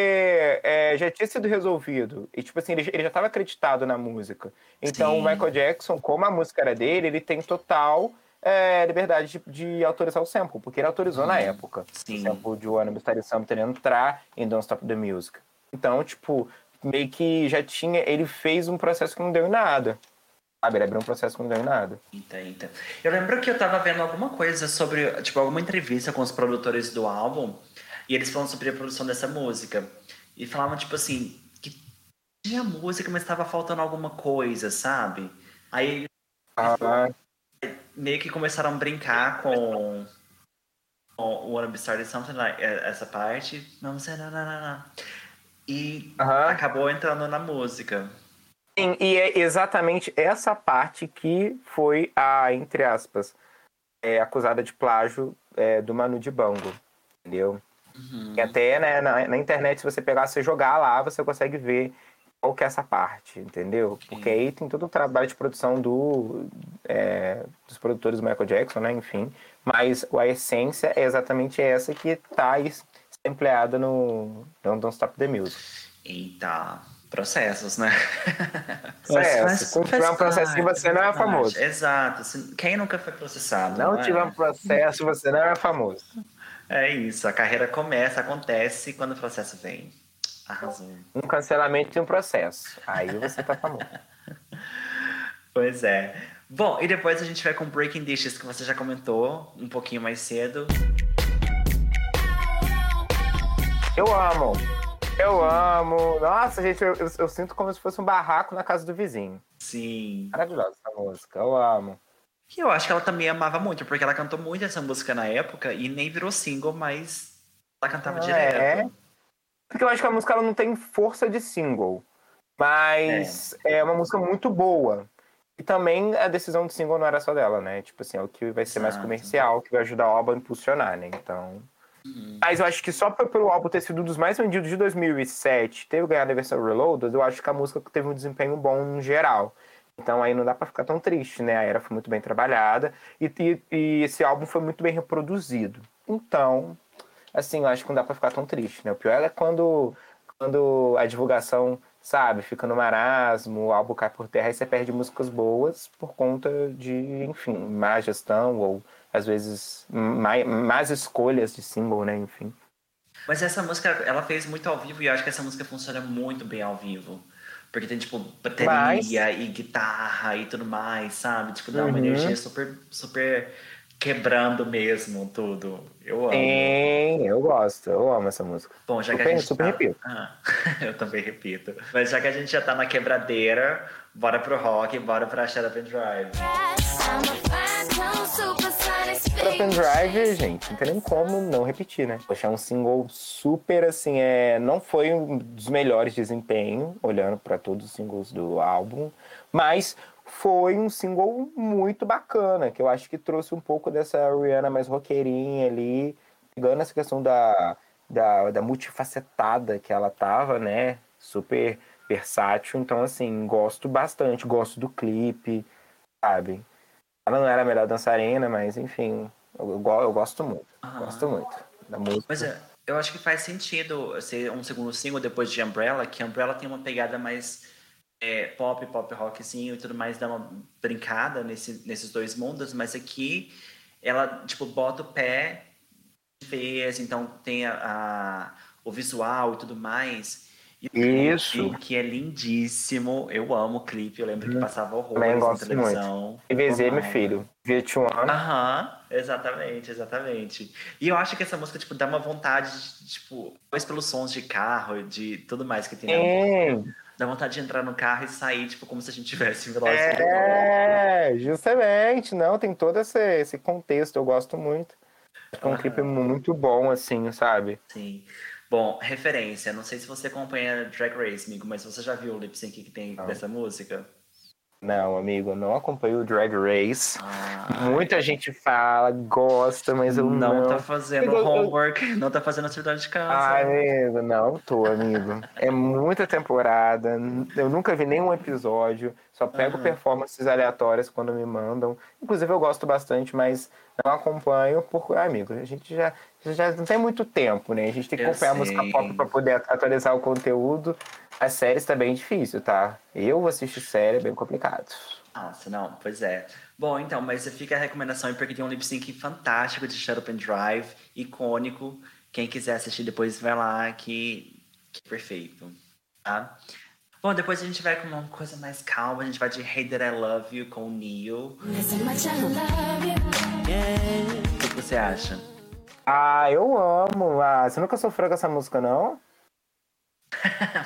é, já tinha sido resolvido. E, tipo assim, ele, ele já estava acreditado na música. Então, sim, o Michael Jackson, como a música era dele, ele tem total é, liberdade de, de autorizar o sample, porque ele autorizou hum, na época. Sim. O sample de One Mystery Something entrar em Don't Stop the Music. Então, tipo, meio que já tinha... Ele fez um processo que não deu em nada. Sabe? Ele abriu um processo que não deu em nada. Entendo. Eu lembro que eu tava vendo alguma coisa sobre... Tipo, alguma entrevista com os produtores do álbum. E eles falam sobre a produção dessa música. E falavam, tipo assim, que tinha música, mas estava faltando alguma coisa, sabe? Aí ah. meio que começaram a brincar com o Wanna Be Started Something, like, essa parte. Não sei, não, não, não, não. E uh-huh. acabou entrando na música. Sim, e é exatamente essa parte que foi a, entre aspas, é, acusada de plágio é, do Manu Dibango, entendeu? Uhum. E até, né, na, na internet, se você pegar, você jogar lá, você consegue ver qual que é essa parte, entendeu? Okay. Porque aí tem todo o trabalho de produção do, é, dos produtores do Michael Jackson, né, enfim. Mas a essência é exatamente essa que tá aí empleada no, no Don't Stop the Music. Eita, processos, né? Processos. Se tiver um processo que você não é famoso. Exato. Quem nunca foi processado? Se não, não tiver é? um processo, você não é famoso. É isso, a carreira começa, acontece quando o processo vem. Arrasou. Um cancelamento e um processo. Aí você tá famoso. Pois é. Bom, e depois a gente vai com Breaking Dishes, que você já comentou um pouquinho mais cedo. Eu amo. Eu amo. Nossa, gente, eu, eu, eu sinto como se fosse um barraco na casa do vizinho. Sim. Maravilhosa essa música, eu amo. Que eu acho que ela também amava muito, porque ela cantou muito essa música na época e nem virou single, mas ela cantava ah, direto. É. Porque eu acho que a música ela não tem força de single, mas é, é uma música muito boa. E também a decisão de single não era só dela, né? Tipo assim, é o que vai ser mais ah, comercial, que vai ajudar o álbum a impulsionar, né? Então... Uhum. Mas eu acho que só pelo álbum ter sido um dos mais vendidos de dois mil e sete, ter ganhado a versão Reloaded, eu acho que a música teve um desempenho bom no geral. Então aí não dá pra ficar tão triste, né? A era foi muito bem trabalhada e, e, e esse álbum foi muito bem reproduzido. Então, assim, eu acho que não dá pra ficar tão triste, né? O pior é quando, quando a divulgação, sabe, fica no marasmo, o álbum cai por terra e você perde músicas boas por conta de, enfim, má gestão ou, às vezes, má, más escolhas de single, né? Enfim. Mas essa música, ela fez muito ao vivo e eu acho que essa música funciona muito bem ao vivo. Porque tem, tipo, bateria Mas... e guitarra e tudo mais, sabe? Tipo, dá uma uhum. energia super, super quebrando mesmo tudo. Eu amo. Sim, eu gosto. Eu amo essa música. Bom, já super, que a gente super tá... repito. Ah, eu também repito. Mas já que a gente já tá na quebradeira, bora pro rock, bora pra Shut Up and Drive. Shut Up and Drive, gente, não tem nem como não repetir, né? Poxa, é um single super, assim, é... não foi um dos melhores desempenho, olhando pra todos os singles do álbum, mas foi um single muito bacana, que eu acho que trouxe um pouco dessa Rihanna mais roqueirinha ali, pegando essa questão da, da, da multifacetada que ela tava, né? Super versátil, então, assim, gosto bastante, gosto do clipe, sabe? Ela não era a melhor dançarina, mas enfim, eu, eu, eu gosto muito, ah, gosto muito da música. Mas é, eu acho que faz sentido ser um segundo single depois de Umbrella, que Umbrella tem uma pegada mais é, pop, pop rockzinho e tudo mais, dá uma brincada nesse, nesses dois mundos, mas aqui ela, tipo, bota o pé de vez, então tem a, a, o visual e tudo mais. E isso. O que é lindíssimo. Eu amo o clipe. Eu lembro que passava horrores na televisão. T V Z, oh, meu filho. V um. Aham, exatamente, exatamente. E eu acho que essa música, tipo, dá uma vontade, de, tipo, pois pelos sons de carro, de tudo mais que tem na música. Dá vontade de entrar no carro e sair, tipo, como se a gente tivesse velocidade. É, é, justamente. Não, tem todo esse, esse contexto. Eu gosto muito. É um ah. clipe muito bom, assim, sabe? Sim. Bom, referência. Não sei se você acompanha Drag Race, amigo, mas você já viu o lip sync que tem não. dessa música? Não, amigo, não acompanho o Drag Race. Ah, Muita gente fala, gosta, mas eu não... Não tá fazendo eu, homework, eu... não tá fazendo atividade de casa. Ah, amigo, não tô, amigo. É muita temporada, eu nunca vi nenhum episódio, só pego uhum. performances aleatórias quando me mandam. Inclusive, eu gosto bastante, mas não acompanho porque, ah, amigo, a gente já, já não tem muito tempo, né? A gente tem que eu acompanhar sei. a música pop pra poder atualizar o conteúdo. As séries tá bem difícil, tá? Eu assisto série, é bem complicado. Nossa, não, pois é. Bom, então, mas fica a recomendação aí, porque tem um lip sync fantástico de Shut Up and Drive, icônico. Quem quiser assistir depois, vai lá, que, que perfeito, tá? Bom, depois a gente vai com uma coisa mais calma, a gente vai de Hate That I Love You com o Neil. O que você acha? Ah, eu amo. Ah, você nunca sofreu com essa música, não?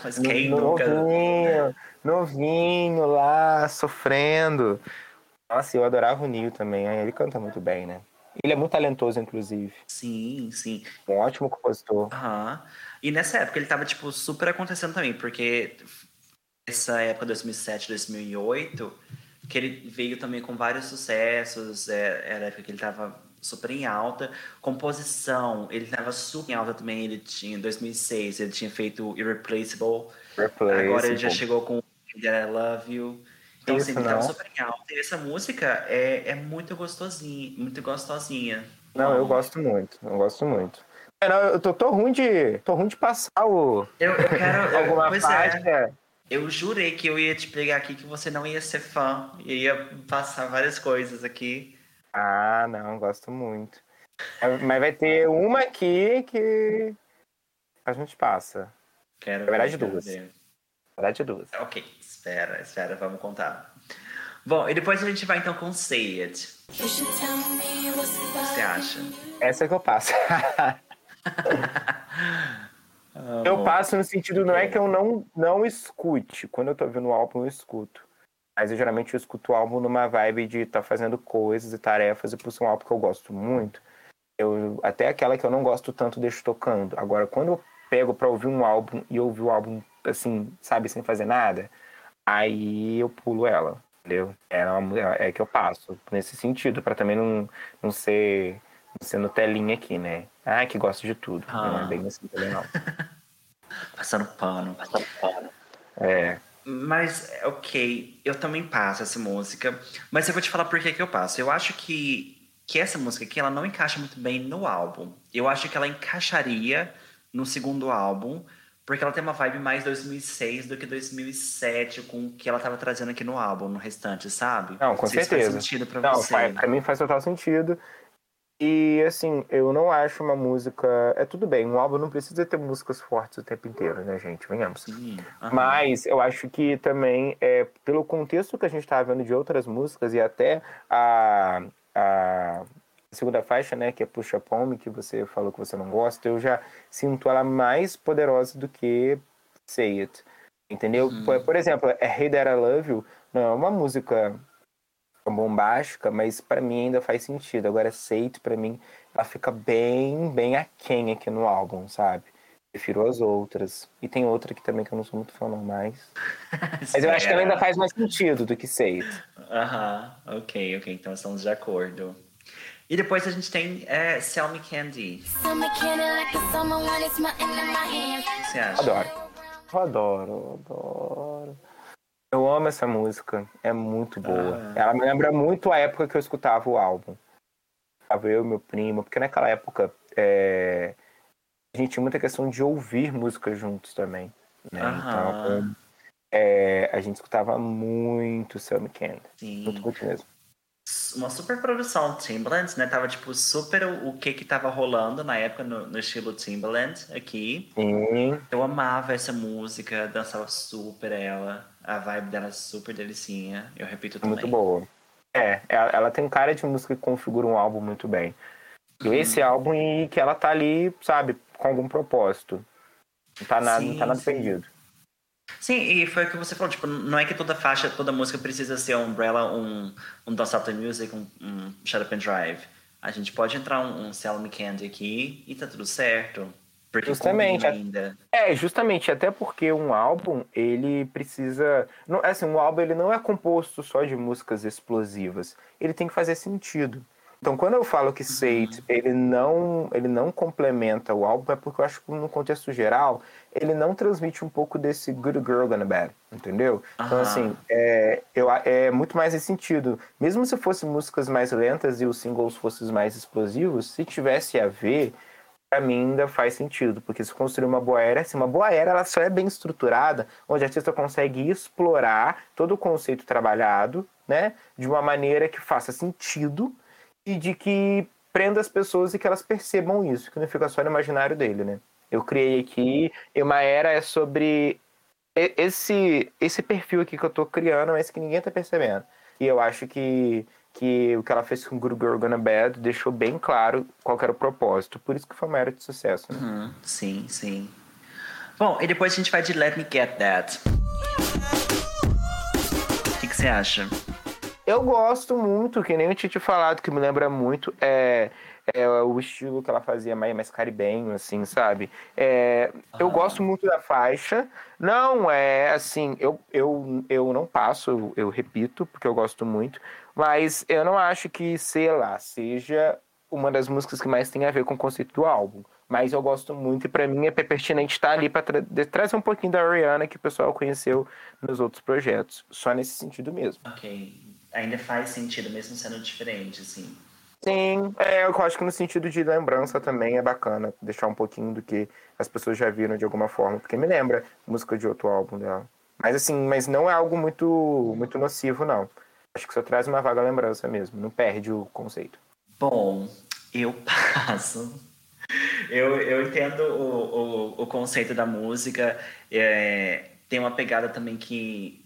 Mas quem nunca... novinho, novinho lá, sofrendo. Nossa, eu adorava o Neil também. Ele canta muito bem, né? Ele é muito talentoso, inclusive. Sim, sim. Um ótimo compositor. Uhum. E nessa época ele tava, tipo, super acontecendo também, porque essa época, dois mil e sete, dois mil e oito, que ele veio também com vários sucessos. Era a época que ele tava super em alta. Composição, ele tava super em alta também. Ele tinha, em dois mil e seis, ele tinha feito Irreplaceable. Replaceable. Agora ele já chegou com I Love You. Então, Isso, assim, ele tava super em alta. E essa música é, é muito gostosinha. Muito gostosinha. Não, Bom. eu gosto muito. Eu gosto muito. Eu, não, eu tô, tô, ruim de, tô ruim de passar o... Eu, eu quero... Alguma eu, pois página. É. Eu jurei que eu ia te pegar aqui, que você não ia ser fã. Eu ia passar várias coisas aqui. Ah, não, gosto muito. Mas vai ter uma aqui que a gente passa. Quero Na verdade, ver, duas. Quero ver. Na verdade, duas. Ok, espera, espera, vamos contar. Bom, e depois a gente vai então com Say It. O que você acha? Essa é que eu passo. Eu passo no sentido, não é que eu não, não escute. Quando eu tô ouvindo o álbum, eu escuto. Mas eu geralmente eu escuto o álbum numa vibe de estar tá fazendo coisas e tarefas, e por ser um álbum que eu gosto muito, eu, até aquela que eu não gosto tanto deixo tocando. Agora, quando eu pego pra ouvir um álbum e ouvir o álbum, assim, sabe, sem fazer nada, aí eu pulo ela, entendeu? É, uma, é que eu passo nesse sentido, pra também não, não ser, não ser Nutelinha aqui, né? Ah, que gosto de tudo. Ah. Não é bem assim também, não. Passando pano, passando pano. É... Mas, ok, eu também passo essa música. Mas eu vou te falar por que que eu passo. Eu acho que, que essa música aqui, ela não encaixa muito bem no álbum. Eu acho que ela encaixaria no segundo álbum, porque ela tem uma vibe mais dois mil e seis do que dois mil e sete, com o que ela tava trazendo aqui no álbum, no restante, sabe? Não, com certeza. Isso faz sentido pra você. Não, pra mim faz total sentido. E, assim, eu não acho uma música... É tudo bem, um álbum não precisa ter músicas fortes o tempo inteiro, né, gente? Venhamos. Sim, uhum. Mas eu acho que também, é, pelo contexto que a gente tá vendo de outras músicas, e até a, a segunda faixa, né, que é Push Up On Me, que você falou que você não gosta, eu já sinto ela mais poderosa do que Say It, entendeu? Uhum. Por, por exemplo, Hate That I Love You não é uma música... bombástica, mas pra mim ainda faz sentido. Agora, Say It, pra mim, ela fica bem, bem aquém aqui no álbum, sabe? Prefiro as outras. E tem outra aqui também que eu não sou muito fã, não, mais. Mas eu acho que ela ainda faz mais sentido do que Say It. Aham, uh-huh. ok, ok. Então estamos de acordo. E depois a gente tem é, Sell Me Candy. O que você acha? Adoro. Eu adoro, eu adoro. Eu amo essa música, é muito boa. Ah. Ela me lembra muito a época que eu escutava o álbum. Eu e meu primo, porque naquela época é... a gente tinha muita questão de ouvir música juntos também, né? Aham. Então é... a gente escutava muito Sell Me Candy. Sim. Muito, muito mesmo. Uma super produção Timbaland, né? Tava tipo super o que que tava rolando na época no, no estilo Timbaland aqui. Sim. Eu amava essa música, dançava super ela. A vibe dela é super delicinha. Eu repito também. Muito boa. É, ela, ela tem cara de música que configura um álbum muito bem. E hum. esse álbum e que ela tá ali, sabe, com algum propósito. Não tá nada, sim, não tá nada perdido. Sim, e foi o que você falou. Tipo, não é que toda faixa, toda música precisa ser um Umbrella, um, um Don't Stop the Music, um, um Shut Up and Drive. A gente pode entrar um, um Sell Me Candy aqui e tá tudo certo. Porque justamente ainda. É, justamente, até porque um álbum, ele precisa... Não, assim, um álbum ele não é composto só de músicas explosivas. Ele tem que fazer sentido. Então, quando eu falo que Sate, uhum. ele, não, ele não complementa o álbum, é porque eu acho que no contexto geral, ele não transmite um pouco desse Good Girl Gone Bad, entendeu? Uhum. Então, assim, é, eu, é muito mais esse sentido. Mesmo se fossem músicas mais lentas e os singles fossem mais explosivos, se tivesse a ver... Pra mim ainda faz sentido, porque se construir uma boa era, assim, uma boa era ela só é bem estruturada, onde o artista consegue explorar todo o conceito trabalhado, né, de uma maneira que faça sentido e de que prenda as pessoas e que elas percebam isso, que não fica só no imaginário dele, né. Eu criei aqui, uma era é sobre esse, esse perfil aqui que eu tô criando, mas que ninguém tá percebendo. E eu acho que... que o que ela fez com Good Girl Gone Bad deixou bem claro qual era o propósito. Por isso que foi uma era de sucesso, né? Uhum, sim, sim. Bom, e depois a gente vai de Let Me Get That. O que que você acha? Eu gosto muito, que nem eu tinha te falado, que me lembra muito... É... É, o estilo que ela fazia mais, mais caribenho, assim, sabe? É, ah. Eu gosto muito da faixa. Não, é assim, eu, eu, eu não passo, eu, eu repito, porque eu gosto muito. Mas eu não acho que, sei lá, seja uma das músicas que mais tem a ver com o conceito do álbum. Mas eu gosto muito e pra mim é pertinente estar ali pra tra- trazer um pouquinho da Rihanna que o pessoal conheceu nos outros projetos. Só nesse sentido mesmo. Ok. Ainda faz sentido, mesmo sendo diferente, assim. Sim, é, eu acho que no sentido de lembrança também é bacana deixar um pouquinho do que as pessoas já viram de alguma forma, porque me lembra música de outro álbum dela. Mas assim, mas não é algo muito, muito nocivo, não. Acho que só traz uma vaga lembrança mesmo, não perde o conceito. Bom, eu passo. Eu, eu entendo o, o, o conceito da música, é, tem uma pegada também que...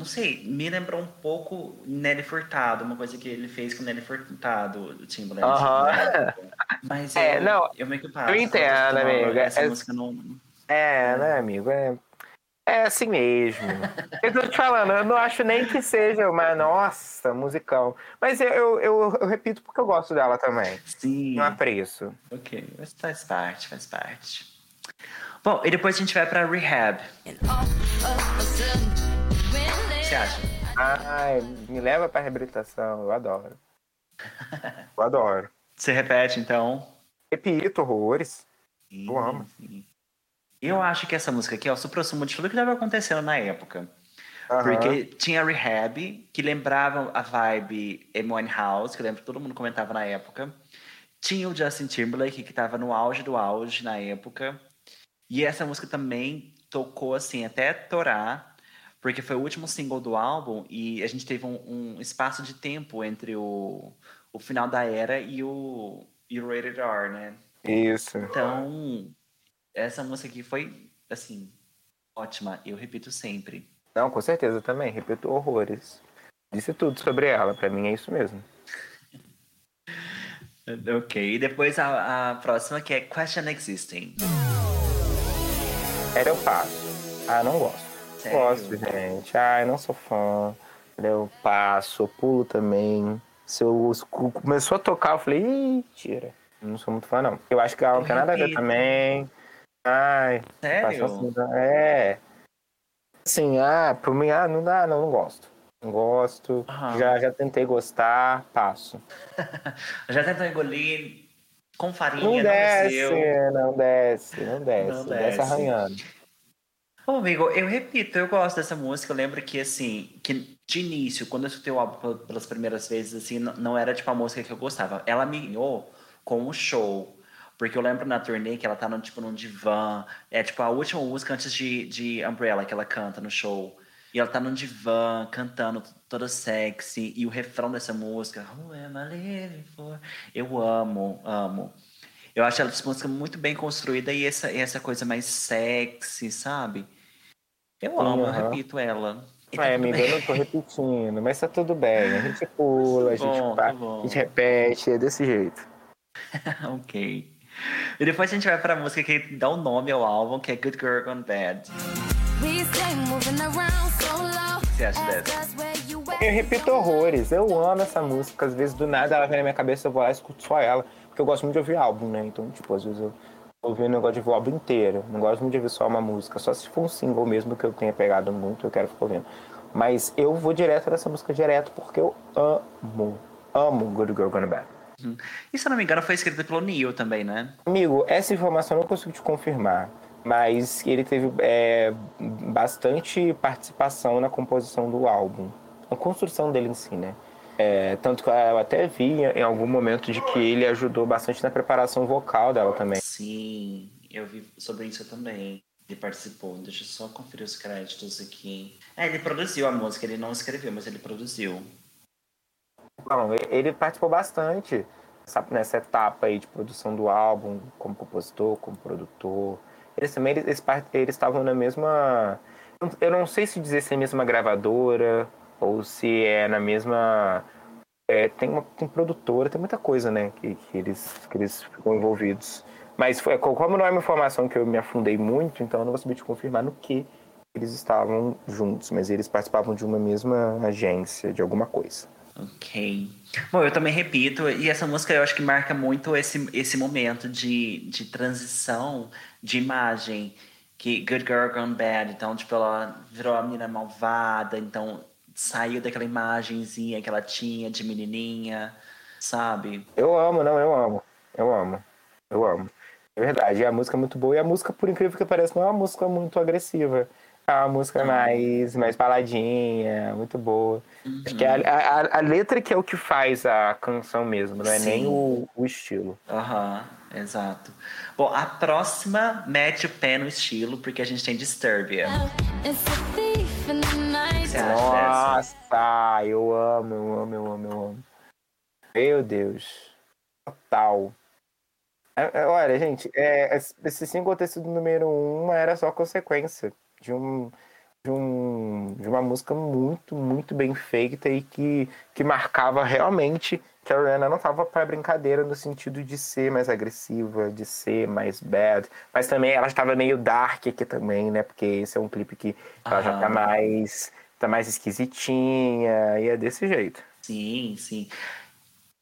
Não sei, me lembrou um pouco Nelly Furtado, uma coisa que ele fez com Nelly Furtado, o Timbaland. Aham. Uhum. Mas eu, é, não, eu meio que passo. Eu entendo, amigo. Essa é, música não... é, né, amigo? É, é assim mesmo. Eu tô te falando, eu não acho nem que seja uma nossa musicão. Mas eu, eu, eu, eu repito porque eu gosto dela também. Sim. Não apreço. Ok, mas faz parte, faz parte. Bom, e depois a gente vai pra Rehab. O que você acha? Ai, me leva pra reabilitação, eu adoro. Eu adoro. Você repete, então? Repito, horrores. Sim, eu amo. Sim. Eu acho que essa música aqui é o suprassumo de tudo que estava acontecendo na época. Uhum. Porque tinha Rehab, que lembrava a vibe Amy House, que eu lembro que todo mundo comentava na época. Tinha o Justin Timberlake, que estava no auge do auge na época. E essa música também tocou, assim, até torar. Porque foi o último single do álbum e a gente teve um, um espaço de tempo entre o, o final da era e o, e o Rated R, né? Isso. Então, essa música aqui foi, assim, ótima. Eu repito sempre. Não, com certeza também. Repito horrores. Disse tudo sobre ela. Pra mim é isso mesmo. Ok. E depois a, a próxima que é Question Existing. Era eu passo. Ah, não gosto. Sério? Gosto, gente. Ai, não sou fã. Eu passo, eu pulo também. Se eu começou a tocar, eu falei, ih, tira. Não sou muito fã, não. Eu acho que ela não tem nada a ver também. Ai. Sério? Assim, é. Assim, ah, por mim, ah, não dá, não, não gosto. Não gosto. Uhum. Já, já tentei gostar, passo. Já tentou engolir com farinha, não, não desce. Desceu. Não desce, não desce, não desce. Desce arranhando. Bom, amigo, eu repito, eu gosto dessa música. Eu lembro que, assim, que de início, quando eu escutei o álbum pelas primeiras vezes, assim, não era, tipo, a música que eu gostava. Ela me ganhou com o show. Porque eu lembro na turnê que ela tá, no, tipo, num divã. É, tipo, a última música antes de, de Umbrella que ela canta no show. E ela tá num divã, cantando, toda sexy. E o refrão dessa música, Who am I living for? Eu amo, amo. Eu acho ela, essa música muito bem construída e essa, essa coisa mais sexy, sabe? Eu amo, uhum. Eu repito ela. Tá, é, amiga, bem. Eu não tô repetindo, mas tá tudo bem. A gente pula, a gente, bom, pá, a gente repete, é desse jeito. Ok. E depois a gente vai pra música que dá o um nome ao álbum, que é Good Girl Gone Bad. O que você acha dessa? Eu repito horrores, eu amo essa música. Às vezes do nada ela vem na minha cabeça, eu vou lá e escuto só ela. Porque eu gosto muito de ouvir álbum, né? Então, tipo, às vezes eu ouvir o negócio de álbum inteiro. Não gosto muito de ouvir só uma música. Só se for um single mesmo que eu tenha pegado muito, eu quero ficar ouvindo. Mas eu vou direto nessa música direto, porque eu amo, amo Good Girl Gone Bad. Hum. E se eu não me engano foi escrita pelo Neil também, né? Amigo, essa informação eu não consigo te confirmar. Mas ele teve é, bastante participação na composição do álbum. A construção dele em si, né? É, tanto que eu até vi em algum momento de que ele ajudou bastante na preparação vocal dela também. Sim, eu vi sobre isso também. Ele participou, deixa eu só conferir os créditos aqui. É, ele produziu a música, ele não escreveu, mas ele produziu. Bom, ele participou bastante nessa etapa aí de produção do álbum, como compositor, como produtor. Eles também, eles, eles estavam na mesma... Eu não sei se dizer se é a mesma gravadora... Ou se é na mesma... É, tem, uma, tem produtora, tem muita coisa, né? Que, que, eles, que eles ficam envolvidos. Mas foi, como não é uma informação que eu me afundei muito, então eu não vou saber te confirmar no que eles estavam juntos. Mas eles participavam de uma mesma agência, de alguma coisa. Ok. Bom, eu também repito. E essa música eu acho que marca muito esse, esse momento de, de transição de imagem. Que Good Girl Gone Bad. Então, tipo, ela virou a menina malvada. Então... Saiu daquela imagenzinha que ela tinha de menininha, sabe? Eu amo, não, eu amo. Eu amo, eu amo. É verdade, a música é muito boa. E a música, por incrível que pareça, não é uma música muito agressiva. É uma música uhum. mais, mais baladinha, muito boa. Uhum. Acho que a, a, a letra que é o que faz a canção mesmo, não é Sim. nem o, o estilo. Aham, uhum. Exato. Bom, a próxima mete o pé no estilo, porque a gente tem Disturbia. Oh, nossa, eu amo, eu amo, eu amo, eu amo. Meu Deus. Total. Olha, gente, é, esse single ter sido número um era só consequência de, um, de, um, de uma música muito, muito bem feita e que, que marcava realmente que a Rihanna não estava para brincadeira no sentido de ser mais agressiva, de ser mais bad. Mas também ela estava meio dark aqui também, né? Porque esse é um clipe que ela ah. já tá mais, tá mais esquisitinha e é desse jeito. Sim, sim.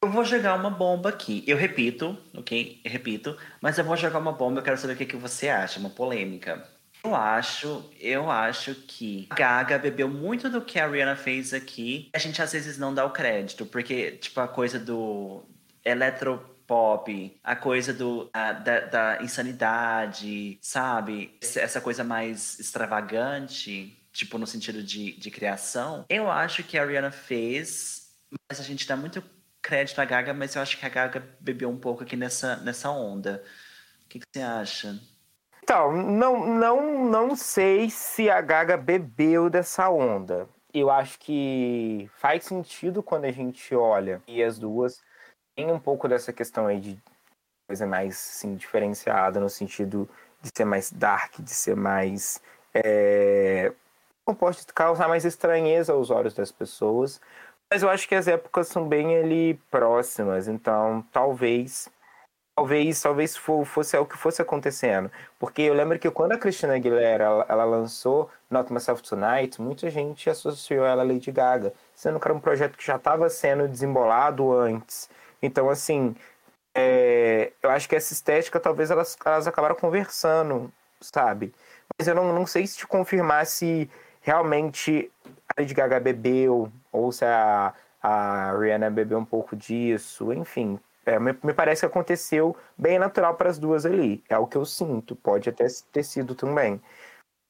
Eu vou jogar uma bomba aqui. Eu repito, ok? Eu repito. Mas eu vou jogar uma bomba, eu quero saber o que, que você acha, uma polêmica. Eu acho, eu acho que a Gaga bebeu muito do que a Rihanna fez aqui. A gente às vezes não dá o crédito, porque, tipo, a coisa do eletropop, a coisa do, a, da, da insanidade, sabe? Essa coisa mais extravagante, tipo, no sentido de, de criação. Eu acho que a Rihanna fez, mas a gente dá muito crédito à Gaga, mas eu acho que a Gaga bebeu um pouco aqui nessa, nessa onda. O que, que você acha? Então, não, não, não sei se a Gaga bebeu dessa onda. Eu acho que faz sentido quando a gente olha. E as duas têm um pouco dessa questão aí de coisa mais assim, diferenciada, no sentido de ser mais dark, de ser mais... É... Não pode causar mais estranheza aos olhos das pessoas. Mas eu acho que as épocas são bem ali próximas. Então, talvez... Talvez, talvez fosse o que fosse acontecendo. Porque eu lembro que quando a Christina Aguilera ela, ela lançou Not Myself Tonight, muita gente associou ela a Lady Gaga, sendo que era um projeto que já estava sendo desembolado antes. Então, assim, é, eu acho que essa estética, talvez elas, elas acabaram conversando, sabe? Mas eu não, não sei se te confirmar se realmente a Lady Gaga bebeu, ou se a, a Rihanna bebeu um pouco disso, enfim... É, me, me parece que aconteceu bem natural para as duas ali. É o que eu sinto. Pode até ter sido também.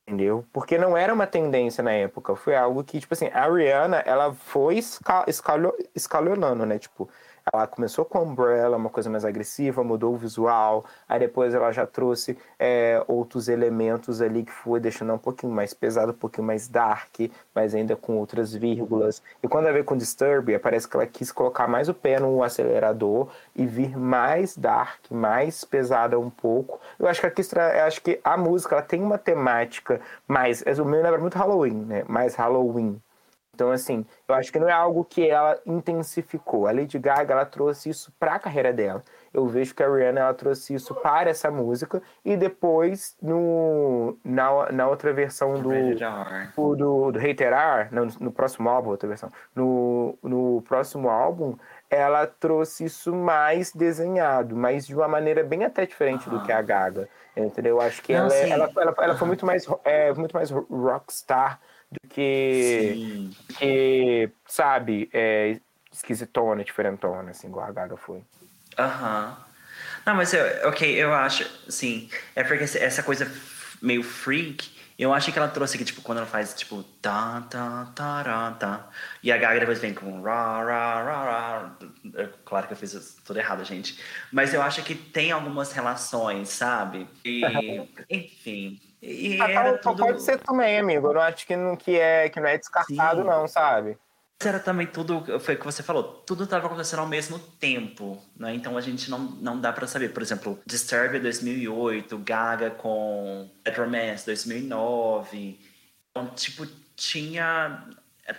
Entendeu? Porque não era uma tendência na época. Foi algo que, tipo assim, a Rihanna, ela foi escal, escalho, escalonando, né? Tipo, ela começou com a Umbrella, uma coisa mais agressiva, mudou o visual. Aí depois ela já trouxe é, outros elementos ali que foi deixando um pouquinho mais pesado, um pouquinho mais dark, mas ainda com outras vírgulas. E quando ela veio com Disturbia, parece que ela quis colocar mais o pé no acelerador e vir mais dark, mais pesada um pouco. Eu acho que, aqui, eu acho que a música ela tem uma temática mais... O meu lembra muito Halloween, né? Mais Halloween. Então, assim, eu acho que não é algo que ela intensificou. A Lady Gaga, ela trouxe isso para a carreira dela. Eu vejo que a Rihanna, ela trouxe isso para essa música. E depois, no, na, na outra versão do... Do, do, do Hater R, não, no próximo álbum, outra versão. No, no próximo álbum, ela trouxe isso mais desenhado, mas de uma maneira bem até diferente uhum. do que a Gaga, entendeu? Eu acho que Não, ela, é, ela, ela, ela uhum. foi muito mais, é, muito mais rockstar do que, que sabe, é, esquisitona, diferentona, assim, igual a Gaga foi. Aham. Uhum. Não, mas, eu, ok, eu acho, assim, é porque essa coisa meio freak, eu acho que ela trouxe que, tipo, quando ela faz, tipo, tá, tá, tá, tá, tá, e a Gaga depois vem com rá, rá, rá, rá. Claro que eu fiz tudo errado, gente. Mas eu acho que tem algumas relações, sabe? E, enfim. E ah, era tudo... Pode ser também, amigo. Eu não acho que não, que é, que não é descartado, Sim. não, sabe? Era também tudo, foi o que você falou, tudo estava acontecendo ao mesmo tempo, né? Então a gente não, não dá pra saber. Por exemplo, Disturbia dois mil e oito, Gaga com Bad Romance dois mil e nove. Então, tipo, tinha...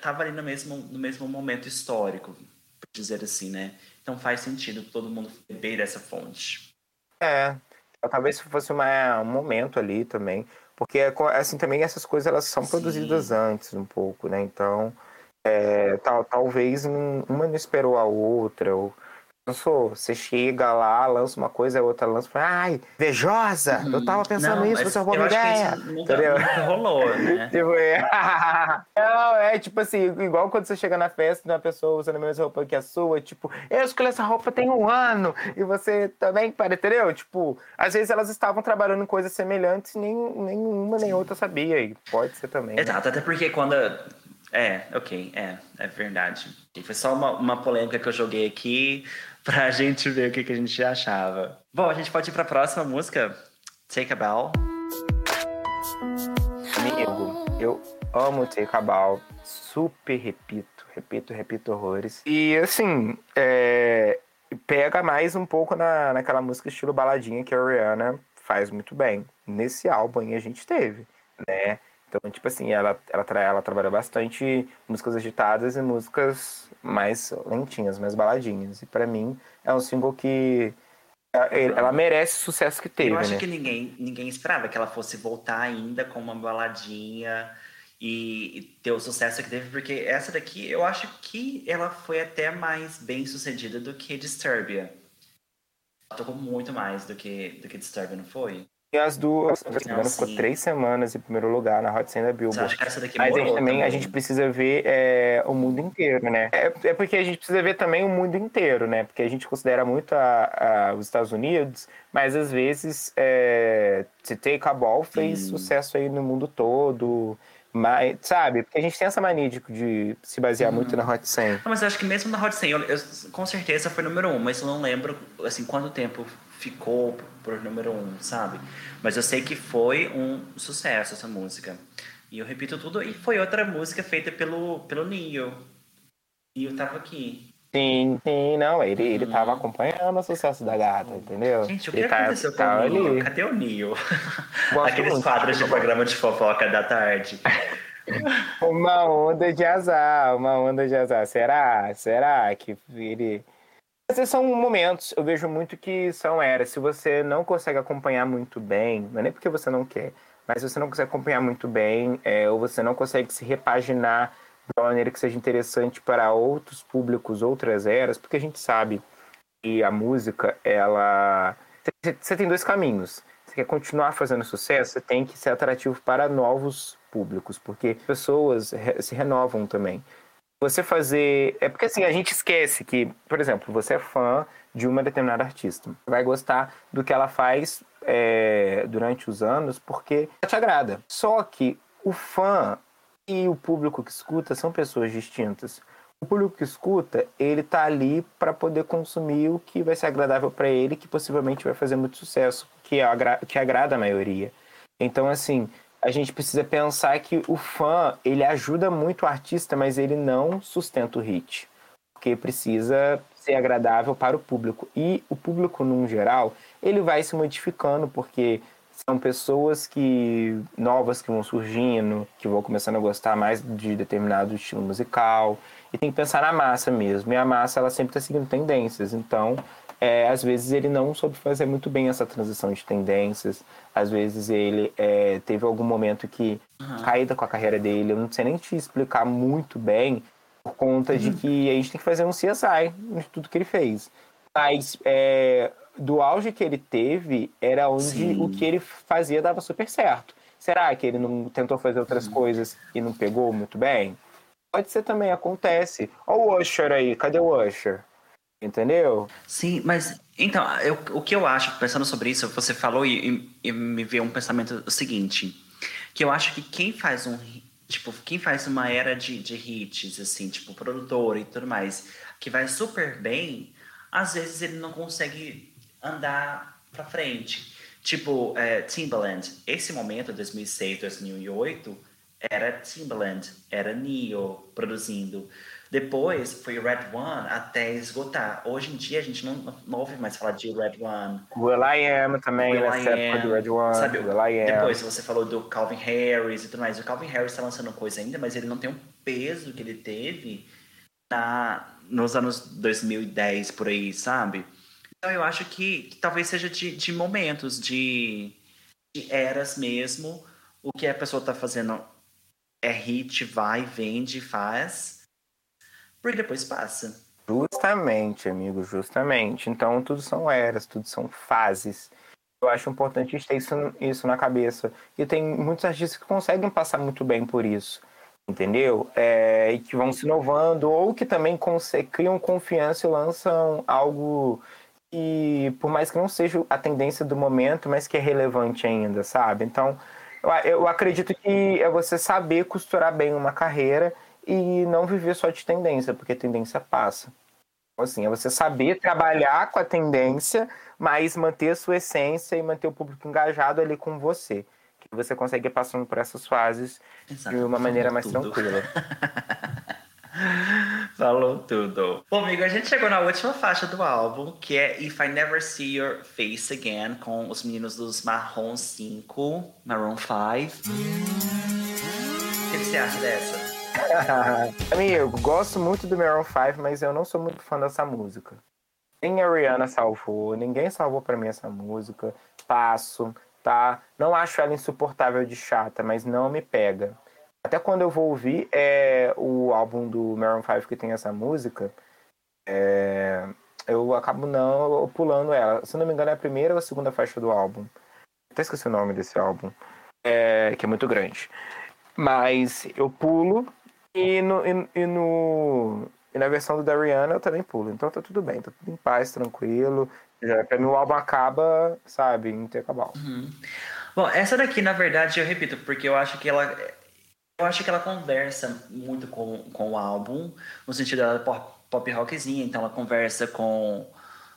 Tava ali no mesmo, no mesmo momento histórico, por dizer assim, né? Então faz sentido todo mundo beber dessa fonte. É, talvez fosse uma, um momento ali também. Porque, assim, também essas coisas, elas são Sim. produzidas antes um pouco, né? Então... É, tal, talvez uma não esperou a outra, ou lançou, você chega lá, lança uma coisa, a outra lança, ai, invejosa, hum, eu tava pensando nisso, você roubou uma ideia, entendeu? Rolou, né? Tipo, é... Não, é tipo assim, igual quando você chega na festa de uma pessoa usando a mesma roupa que a sua, tipo, eu escolhi essa roupa tem um ano, e você também, entendeu? Tipo, às vezes elas estavam trabalhando em coisas semelhantes, nem nenhuma nem outra sabia, e pode ser também. Exato, né? Até porque quando... É, ok, é, é verdade. Foi só uma, uma polêmica que eu joguei aqui pra gente ver o que, que a gente achava. Bom, a gente pode ir pra próxima música, Take a Bow. Amigo, eu amo Take a Bow, super repito, repito, repito horrores. E assim, é, pega mais um pouco na, naquela música estilo baladinha que a Rihanna faz muito bem. Nesse álbum aí a gente teve, né? Então, tipo assim, ela, ela, tra- ela trabalha bastante músicas agitadas e músicas mais lentinhas, mais baladinhas. E pra mim, é um single que ela, ela merece o sucesso que teve, né? Eu acho né? que ninguém, ninguém esperava que ela fosse voltar ainda com uma baladinha e, e ter o sucesso que teve. Porque essa daqui, eu acho que ela foi até mais bem sucedida do que Disturbia. Ela tocou muito mais do que, do que Disturbia, não foi? E as duas, não, ela ficou sim. três semanas em primeiro lugar na Hot cem da Billboard. Mas a gente também, a gente precisa ver é, o mundo inteiro, né? É, é porque a gente precisa ver também o mundo inteiro, né? Porque a gente considera muito a, a, os Estados Unidos, mas às vezes é, se Take a Bow fez sim. sucesso aí no mundo todo, mas, sabe? Porque a gente tem essa mania de, de se basear hum. muito na Hot cem. Não, mas eu acho que mesmo na Hot cem, eu, eu, com certeza foi número um, mas eu não lembro, assim, quanto tempo... ficou por número um, sabe? Mas eu sei que foi um sucesso essa música. E eu repito tudo. E foi outra música feita pelo, pelo Neil. E eu tava aqui. Sim, sim, não. Ele, hum. ele tava acompanhando o sucesso da gata, entendeu? Gente, o que ele aconteceu tá, com tá o Neil? Ali. Cadê o Neil? Aqueles quadros de programa de fofoca da tarde. Uma onda de azar, uma onda de azar. Será? Será que ele... Esses são momentos, eu vejo muito que são eras. Se você não consegue acompanhar muito bem, não é nem porque você não quer, mas se você não consegue acompanhar muito bem, é, ou você não consegue se repaginar de uma maneira que seja interessante para outros públicos, outras eras, porque a gente sabe que a música, ela... Você tem dois caminhos. Você quer continuar fazendo sucesso, você tem que ser atrativo para novos públicos, porque pessoas se renovam também. Você fazer... É porque, assim, a gente esquece que, por exemplo, você é fã de uma determinada artista. Vai gostar do que ela faz é, durante os anos porque ela te agrada. Só que o fã e o público que escuta são pessoas distintas. O público que escuta, ele tá ali para poder consumir o que vai ser agradável para ele, que possivelmente vai fazer muito sucesso, que, agra- que agrada a maioria. Então, assim... A gente precisa pensar que o fã, ele ajuda muito o artista, mas ele não sustenta o hit. Porque precisa ser agradável para o público. E o público, num geral, ele vai se modificando, porque são pessoas que novas que vão surgindo, que vão começando a gostar mais de determinado estilo musical. E tem que pensar na massa mesmo. E a massa, ela sempre está seguindo tendências. Então... É, às vezes ele não soube fazer muito bem essa transição de tendências. Às vezes ele é, teve algum momento que uhum. caída com a carreira dele. Eu não sei nem te explicar muito bem, por conta de que a gente tem que fazer um C S I de tudo que ele fez. Mas é, do auge que ele teve, era onde Sim. o que ele fazia dava super certo. Será que ele não tentou fazer outras Sim. coisas e não pegou muito bem? Pode ser também, acontece. Olha o Usher aí, cadê o Usher? Entendeu? Sim, mas... Então, eu, o que eu acho, pensando sobre isso, você falou e, e, e me veio um pensamento o seguinte. Que eu acho que quem faz um... Tipo, quem faz uma era de, de hits, assim, tipo, produtor e tudo mais, que vai super bem, às vezes ele não consegue andar pra frente. Tipo, é, Timbaland. Esse momento, dois mil e seis, dois mil e oito, era Timbaland, era Neil produzindo. Depois foi Red One até esgotar. Hoje em dia a gente não, não ouve mais falar de Red One. Will I Am também, Will nessa I época do Red One. Sabe, Will I Am. Depois você falou do Calvin Harris e tudo mais. O Calvin Harris está lançando coisa ainda, mas ele não tem o peso que ele teve na, nos anos dois mil e dez, por aí, sabe? Então eu acho que, que talvez seja de, de momentos, de, de eras mesmo. O que a pessoa está fazendo é hit, vai, vende, faz... Porque depois passa. Justamente, amigo, justamente. Então, tudo são eras, tudo são fases. Eu acho importante ter isso, isso na cabeça. E tem muitos artistas que conseguem passar muito bem por isso, entendeu? É, e que vão se inovando, ou que também conse- criam confiança e lançam algo que, por mais que não seja a tendência do momento, mas que é relevante ainda, sabe? Então, eu, eu acredito que é você saber costurar bem uma carreira e não viver só de tendência, porque a tendência passa. Assim, é você saber trabalhar com a tendência, mas manter a sua essência e manter o público engajado ali com você. Que você consegue passando por essas fases Exato, de uma maneira mais tudo. tranquila. Falou tudo. Bom, amigo, a gente chegou na última faixa do álbum, que é If I Never See Your Face Again, com os meninos dos Maroon cinco, Maroon cinco. O que você acha dessa? Amigo, gosto muito do Maroon cinco, mas eu não sou muito fã dessa música. Nem a Rihanna salvou, ninguém salvou pra mim essa música. Passo, tá? Não acho ela insuportável de chata, mas não me pega. Até quando eu vou ouvir é, o álbum do Maroon cinco que tem essa música, é, eu acabo não pulando ela. Se não me engano, é a primeira ou a segunda faixa do álbum. Até esqueci o nome desse álbum, é, que é muito grande. Mas eu pulo. E, no, e, e, no, e na versão do da Rihanna eu também pulo. Então tá tudo bem, tá tudo em paz, tranquilo. Já, pra mim o álbum acaba, sabe, em Take a Bow. Uhum. Bom, essa daqui, na verdade, eu repito, porque eu acho que ela. Eu acho que ela conversa muito com, com o álbum, no sentido dela pop, pop rockzinha, então ela conversa com,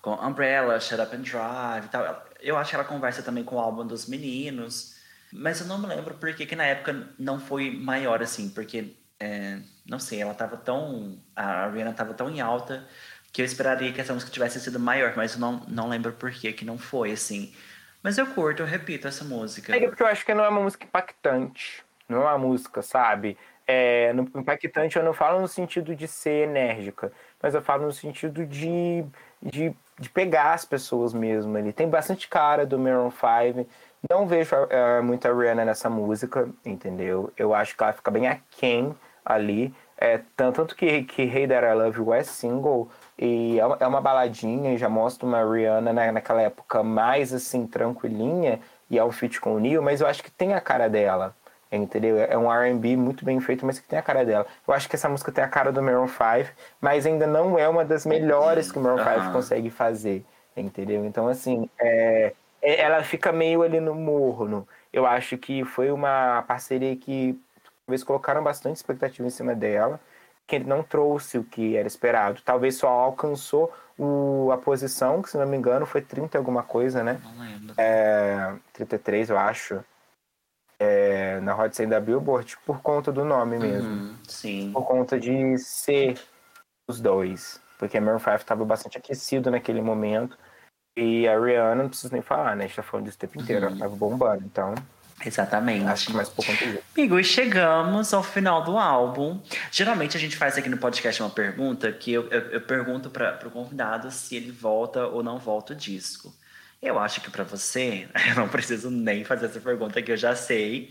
com Umbrella, Shut Up and Drive e tal. Eu acho que ela conversa também com o álbum dos meninos. Mas eu não me lembro porque que na época não foi maior, assim, porque. É, não sei, ela tava tão... A Rihanna tava tão em alta que eu esperaria que essa música tivesse sido maior, mas eu não, não lembro por que que não foi, assim. Mas eu curto, eu repito essa música. É porque eu acho que não é uma música impactante. Não é uma música, sabe? É, no, impactante eu não falo no sentido de ser enérgica, mas eu falo no sentido de, de, de pegar as pessoas mesmo. Ele tem bastante cara do Maroon cinco. Não vejo uh, muita Rihanna nessa música, entendeu? Eu acho que ela fica bem aquém ali, é, tanto que, que Hate That I Love You é single e é uma, é uma baladinha e já mostra uma Rihanna na, naquela época mais assim, tranquilinha, e é um feat com o Neil, mas eu acho que tem a cara dela, entendeu? É um R and B muito bem feito, mas que tem a cara dela. Eu acho que essa música tem a cara do Maroon cinco, mas ainda não é uma das melhores que o Maroon cinco uhum. consegue fazer, entendeu? Então assim, é, ela fica meio ali no morno. Eu acho que foi uma parceria que talvez colocaram bastante expectativa em cima dela, que ele não trouxe o que era esperado. Talvez só alcançou o, a posição, que se não me engano foi trinta alguma coisa, né? Não lembro. É, trinta e três, eu acho. É, na Hot cem da Billboard, por conta do nome mesmo. Uhum, sim. Por conta de ser os dois. Porque a Maroon cinco estava bastante aquecido naquele momento. E a Rihanna, não preciso nem falar, né? A gente tá falando disso o tempo inteiro, uhum. ela tava bombando, então... Exatamente. Acho que mais por conta disso. Amigo, e chegamos ao final do álbum. Geralmente a gente faz aqui no podcast uma pergunta que eu, eu, eu pergunto para pro convidado se ele volta ou não volta o disco. Eu acho que para você, eu não preciso nem fazer essa pergunta que eu já sei.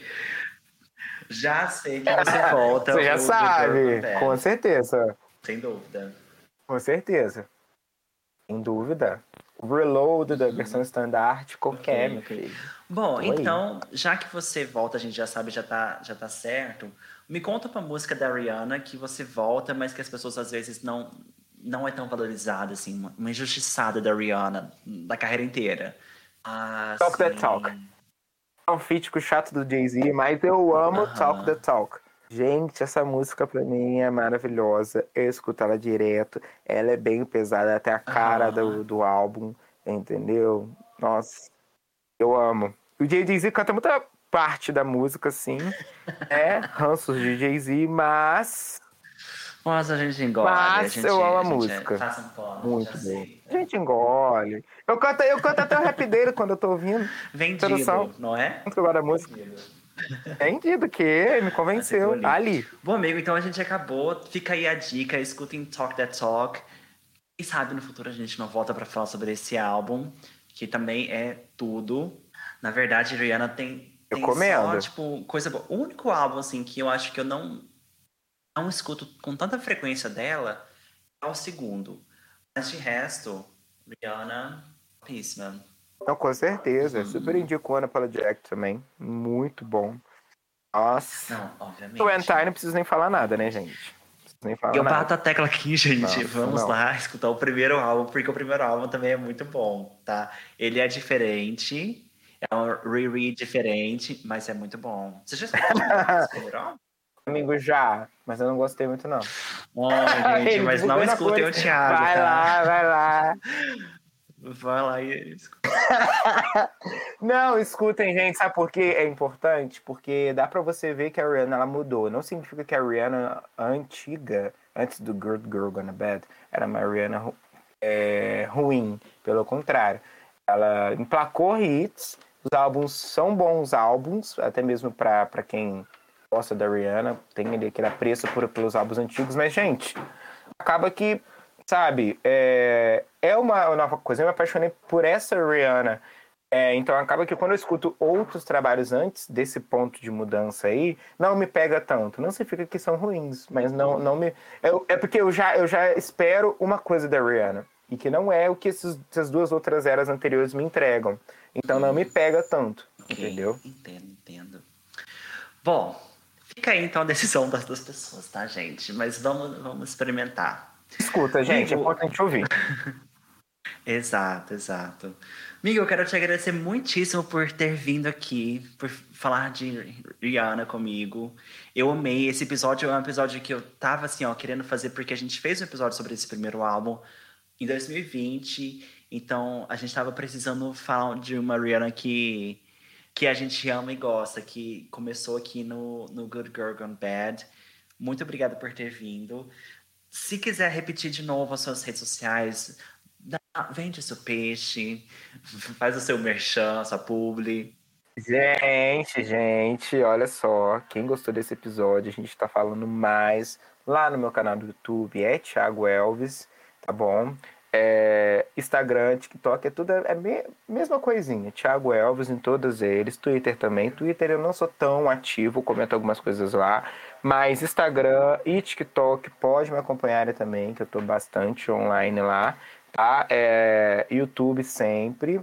Já sei que você volta. Você já sabe, com certeza. Sem dúvida. Com certeza. Sem dúvida. Reload da versão standard, qualquer, okay, meu querido. Bom, Oi. então, já que você volta, a gente já sabe, já tá, já tá certo. Me conta pra música da Rihanna que você volta, mas que as pessoas às vezes não, não é tão valorizada, assim. Uma injustiçada da Rihanna, da carreira inteira. Ah, Talk sim. That Talk. É um feat chato do Jay-Z, mas eu amo uh-huh. Talk That Talk. Gente, essa música pra mim é maravilhosa. Eu escuto ela direto. Ela é bem pesada, até a cara ah. do, do álbum, entendeu? Nossa, eu amo. O Jay-Z canta muita parte da música, assim. É, ranços de Jay-Z, mas... Nossa, a gente engole. Mas a gente, eu amo a, a música. Passa um pano, muito bem. A gente engole. Eu canto, eu canto até o rap dele quando eu tô ouvindo. Vendido, tradução. Não é? Eu gosto da música. Vendido. Entendido que me convenceu tá ali. Bom, amigo, então a gente acabou. Fica aí a dica, escutem Talk That Talk. E sabe, no futuro a gente não volta pra falar sobre esse álbum, que também é tudo. Na verdade, Rihanna tem, tem só, tipo, coisa boa. O único álbum, assim, que eu acho que eu não, não escuto com tanta frequência dela é o segundo. Mas de resto, Rihanna, topíssima. Não, com certeza. Hum. Super indico Ana Paula Jack também. Muito bom. Nossa. Não, obviamente. O Anti não precisa nem falar nada, né, gente? Nem falar Eu nada. bato a tecla aqui, gente. Nossa, Vamos não. lá escutar o primeiro álbum, porque o primeiro álbum também é muito bom, tá? Ele é diferente. É um re-read diferente, mas é muito bom. Você já escutou o primeiro álbum? Amigo, já, mas eu não gostei muito, não. Ai, gente, mas não escutem o Thiago. Vai tá? lá, vai lá. Vai lá e escuta. Não, escutem, gente. Sabe por que é importante? Porque dá pra você ver que a Rihanna, ela mudou. Não significa que a Rihanna antiga, antes do Good Girl Gone Bad, era uma Rihanna é, ruim. Pelo contrário. Ela emplacou hits. Os álbuns são bons álbuns. Até mesmo pra, pra quem gosta da Rihanna. Tem ali aquele apreço por, pelos álbuns antigos. Mas, gente, acaba que... Sabe, é, é uma nova coisa, eu me apaixonei por essa Rihanna, é, então acaba que quando eu escuto outros trabalhos antes desse ponto de mudança aí, não me pega tanto, não significa que são ruins, mas não, não me... Eu, é porque eu já, eu já espero uma coisa da Rihanna, e que não é o que esses, essas duas outras eras anteriores me entregam, então não me pega tanto, okay. entendeu? Entendo, entendo. Bom, fica aí então a decisão das duas pessoas, tá, gente? Mas vamos, vamos experimentar. Escuta, gente, Migo... é importante ouvir. Exato, exato. Migo, eu quero te agradecer muitíssimo por ter vindo aqui, por falar de Rihanna comigo. Eu amei. Esse episódio é um episódio que eu tava assim, ó, querendo fazer, porque a gente fez um episódio sobre esse primeiro álbum em dois mil e vinte. Então, a gente tava precisando falar de uma Rihanna que, que a gente ama e gosta, que começou aqui no, no Good Girl Gone Bad. Muito obrigada por ter vindo. Se quiser repetir de novo as suas redes sociais, dá, vende seu peixe, faz o seu merchan, sua publi. Gente, gente, olha só. Quem gostou desse episódio, a gente tá falando mais lá no meu canal do YouTube. É Thiago Elvis, tá bom? É, Instagram, TikTok, é tudo é me, mesma coisinha. Thiago Elvis em todos eles. Twitter também. Twitter eu não sou tão ativo, comento algumas coisas lá. Mas Instagram e TikTok pode me acompanhar também, que eu tô bastante online lá, tá? É, YouTube sempre.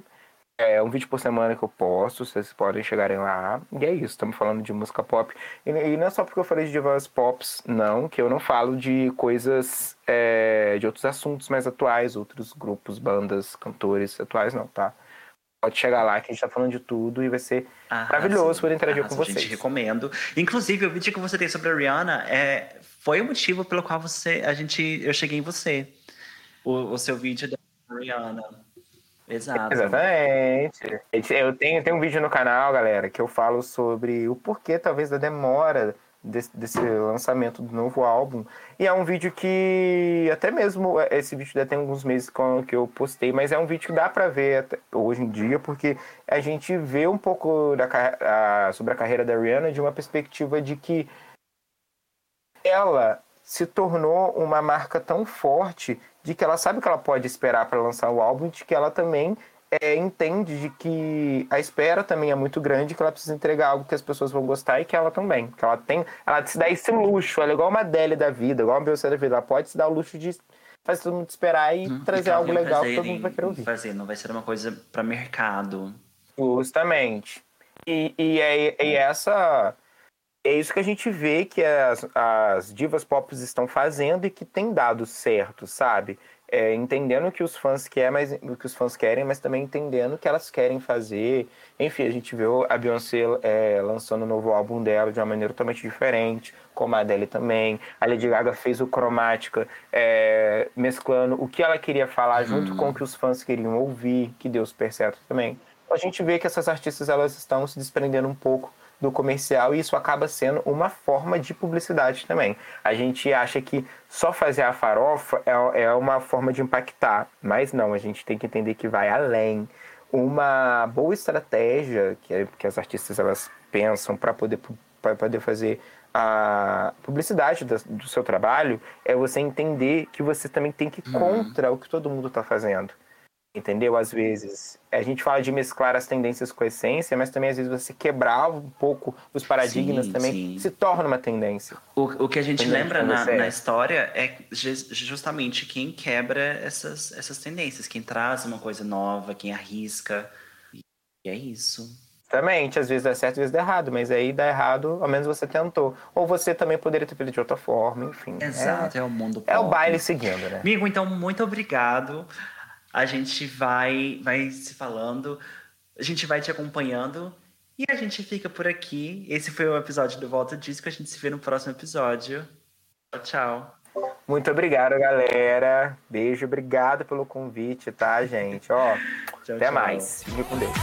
É um vídeo por semana que eu posto, vocês podem chegarem lá. E é isso, estamos falando de música pop. E, e não é só porque eu falei de divas pops, não, que eu não falo de coisas, é, de outros assuntos mais atuais, outros grupos, bandas, cantores atuais, não, tá? Pode chegar lá que a gente tá falando de tudo e vai ser ah, maravilhoso poder interagir ah, com vocês. Gente, recomendo. Inclusive, o vídeo que você tem sobre a Rihanna é, foi o motivo pelo qual você, a gente, eu cheguei em você. O, o seu vídeo da Rihanna. Exato. Exatamente. Eu tenho, eu tenho um vídeo no canal, galera, que eu falo sobre o porquê, talvez, da demora desse, desse lançamento do novo álbum. E é um vídeo que, até mesmo, esse vídeo já tem alguns meses que eu postei, mas é um vídeo que dá pra ver hoje em dia, porque a gente vê um pouco da, a, sobre a carreira da Rihanna de uma perspectiva de que ela se tornou uma marca tão forte de que ela sabe que ela pode esperar para lançar o álbum, de que ela também é, entende de que a espera também é muito grande, que ela precisa entregar algo que as pessoas vão gostar e que ela também, que ela tem, ela se dá esse luxo, ela é igual uma Adele da vida, igual uma Beyoncé da vida, ela pode se dar o luxo de fazer todo mundo esperar e hum, trazer algo legal que todo mundo vai querer ouvir. Fazer, não vai ser uma coisa para mercado. Justamente. E, e, é, e essa... É isso que a gente vê que as, as divas pop estão fazendo e que tem dado certo, sabe? É, entendendo o que os fãs querem, mas, o que os fãs querem, mas também entendendo o que elas querem fazer. Enfim, a gente viu a Beyoncé é, lançando o um novo álbum dela de uma maneira totalmente diferente, como a Adele também. A Lady Gaga fez o Cromática, é, mesclando o que ela queria falar junto hum. com o que os fãs queriam ouvir, que deu super certo também. A gente vê que essas artistas elas estão se desprendendo um pouco do comercial, e isso acaba sendo uma forma de publicidade também. A gente acha que só fazer a farofa é uma forma de impactar, mas não, a gente tem que entender que vai além. Uma boa estratégia que, é, que as artistas elas pensam para poder, para poder fazer a publicidade do, do seu trabalho é você entender que você também tem que ir contra hum. o que todo mundo está fazendo. Entendeu? Às vezes, a gente fala de mesclar as tendências com a essência, mas também às vezes você quebrar um pouco os paradigmas sim, também, sim. se torna uma tendência. O, o que a gente Entendente lembra na, na história é justamente quem quebra essas, essas tendências, quem traz uma coisa nova, quem arrisca, e é isso. Exatamente, às vezes dá certo, às vezes dá errado, mas aí dá errado, ao menos você tentou. Ou você também poderia ter feito de outra forma, enfim. Exato, é, é o mundo pop. É o baile seguindo, né? Amigo, então, muito obrigado. A gente vai, vai se falando, a gente vai te acompanhando e a gente fica por aqui. Esse foi o episódio do Volta Disco, a gente se vê no próximo episódio. Tchau, tchau. Muito obrigado, galera. Beijo, obrigado pelo convite, tá, gente? Ó, tchau, até tchau. mais. Fique com Deus.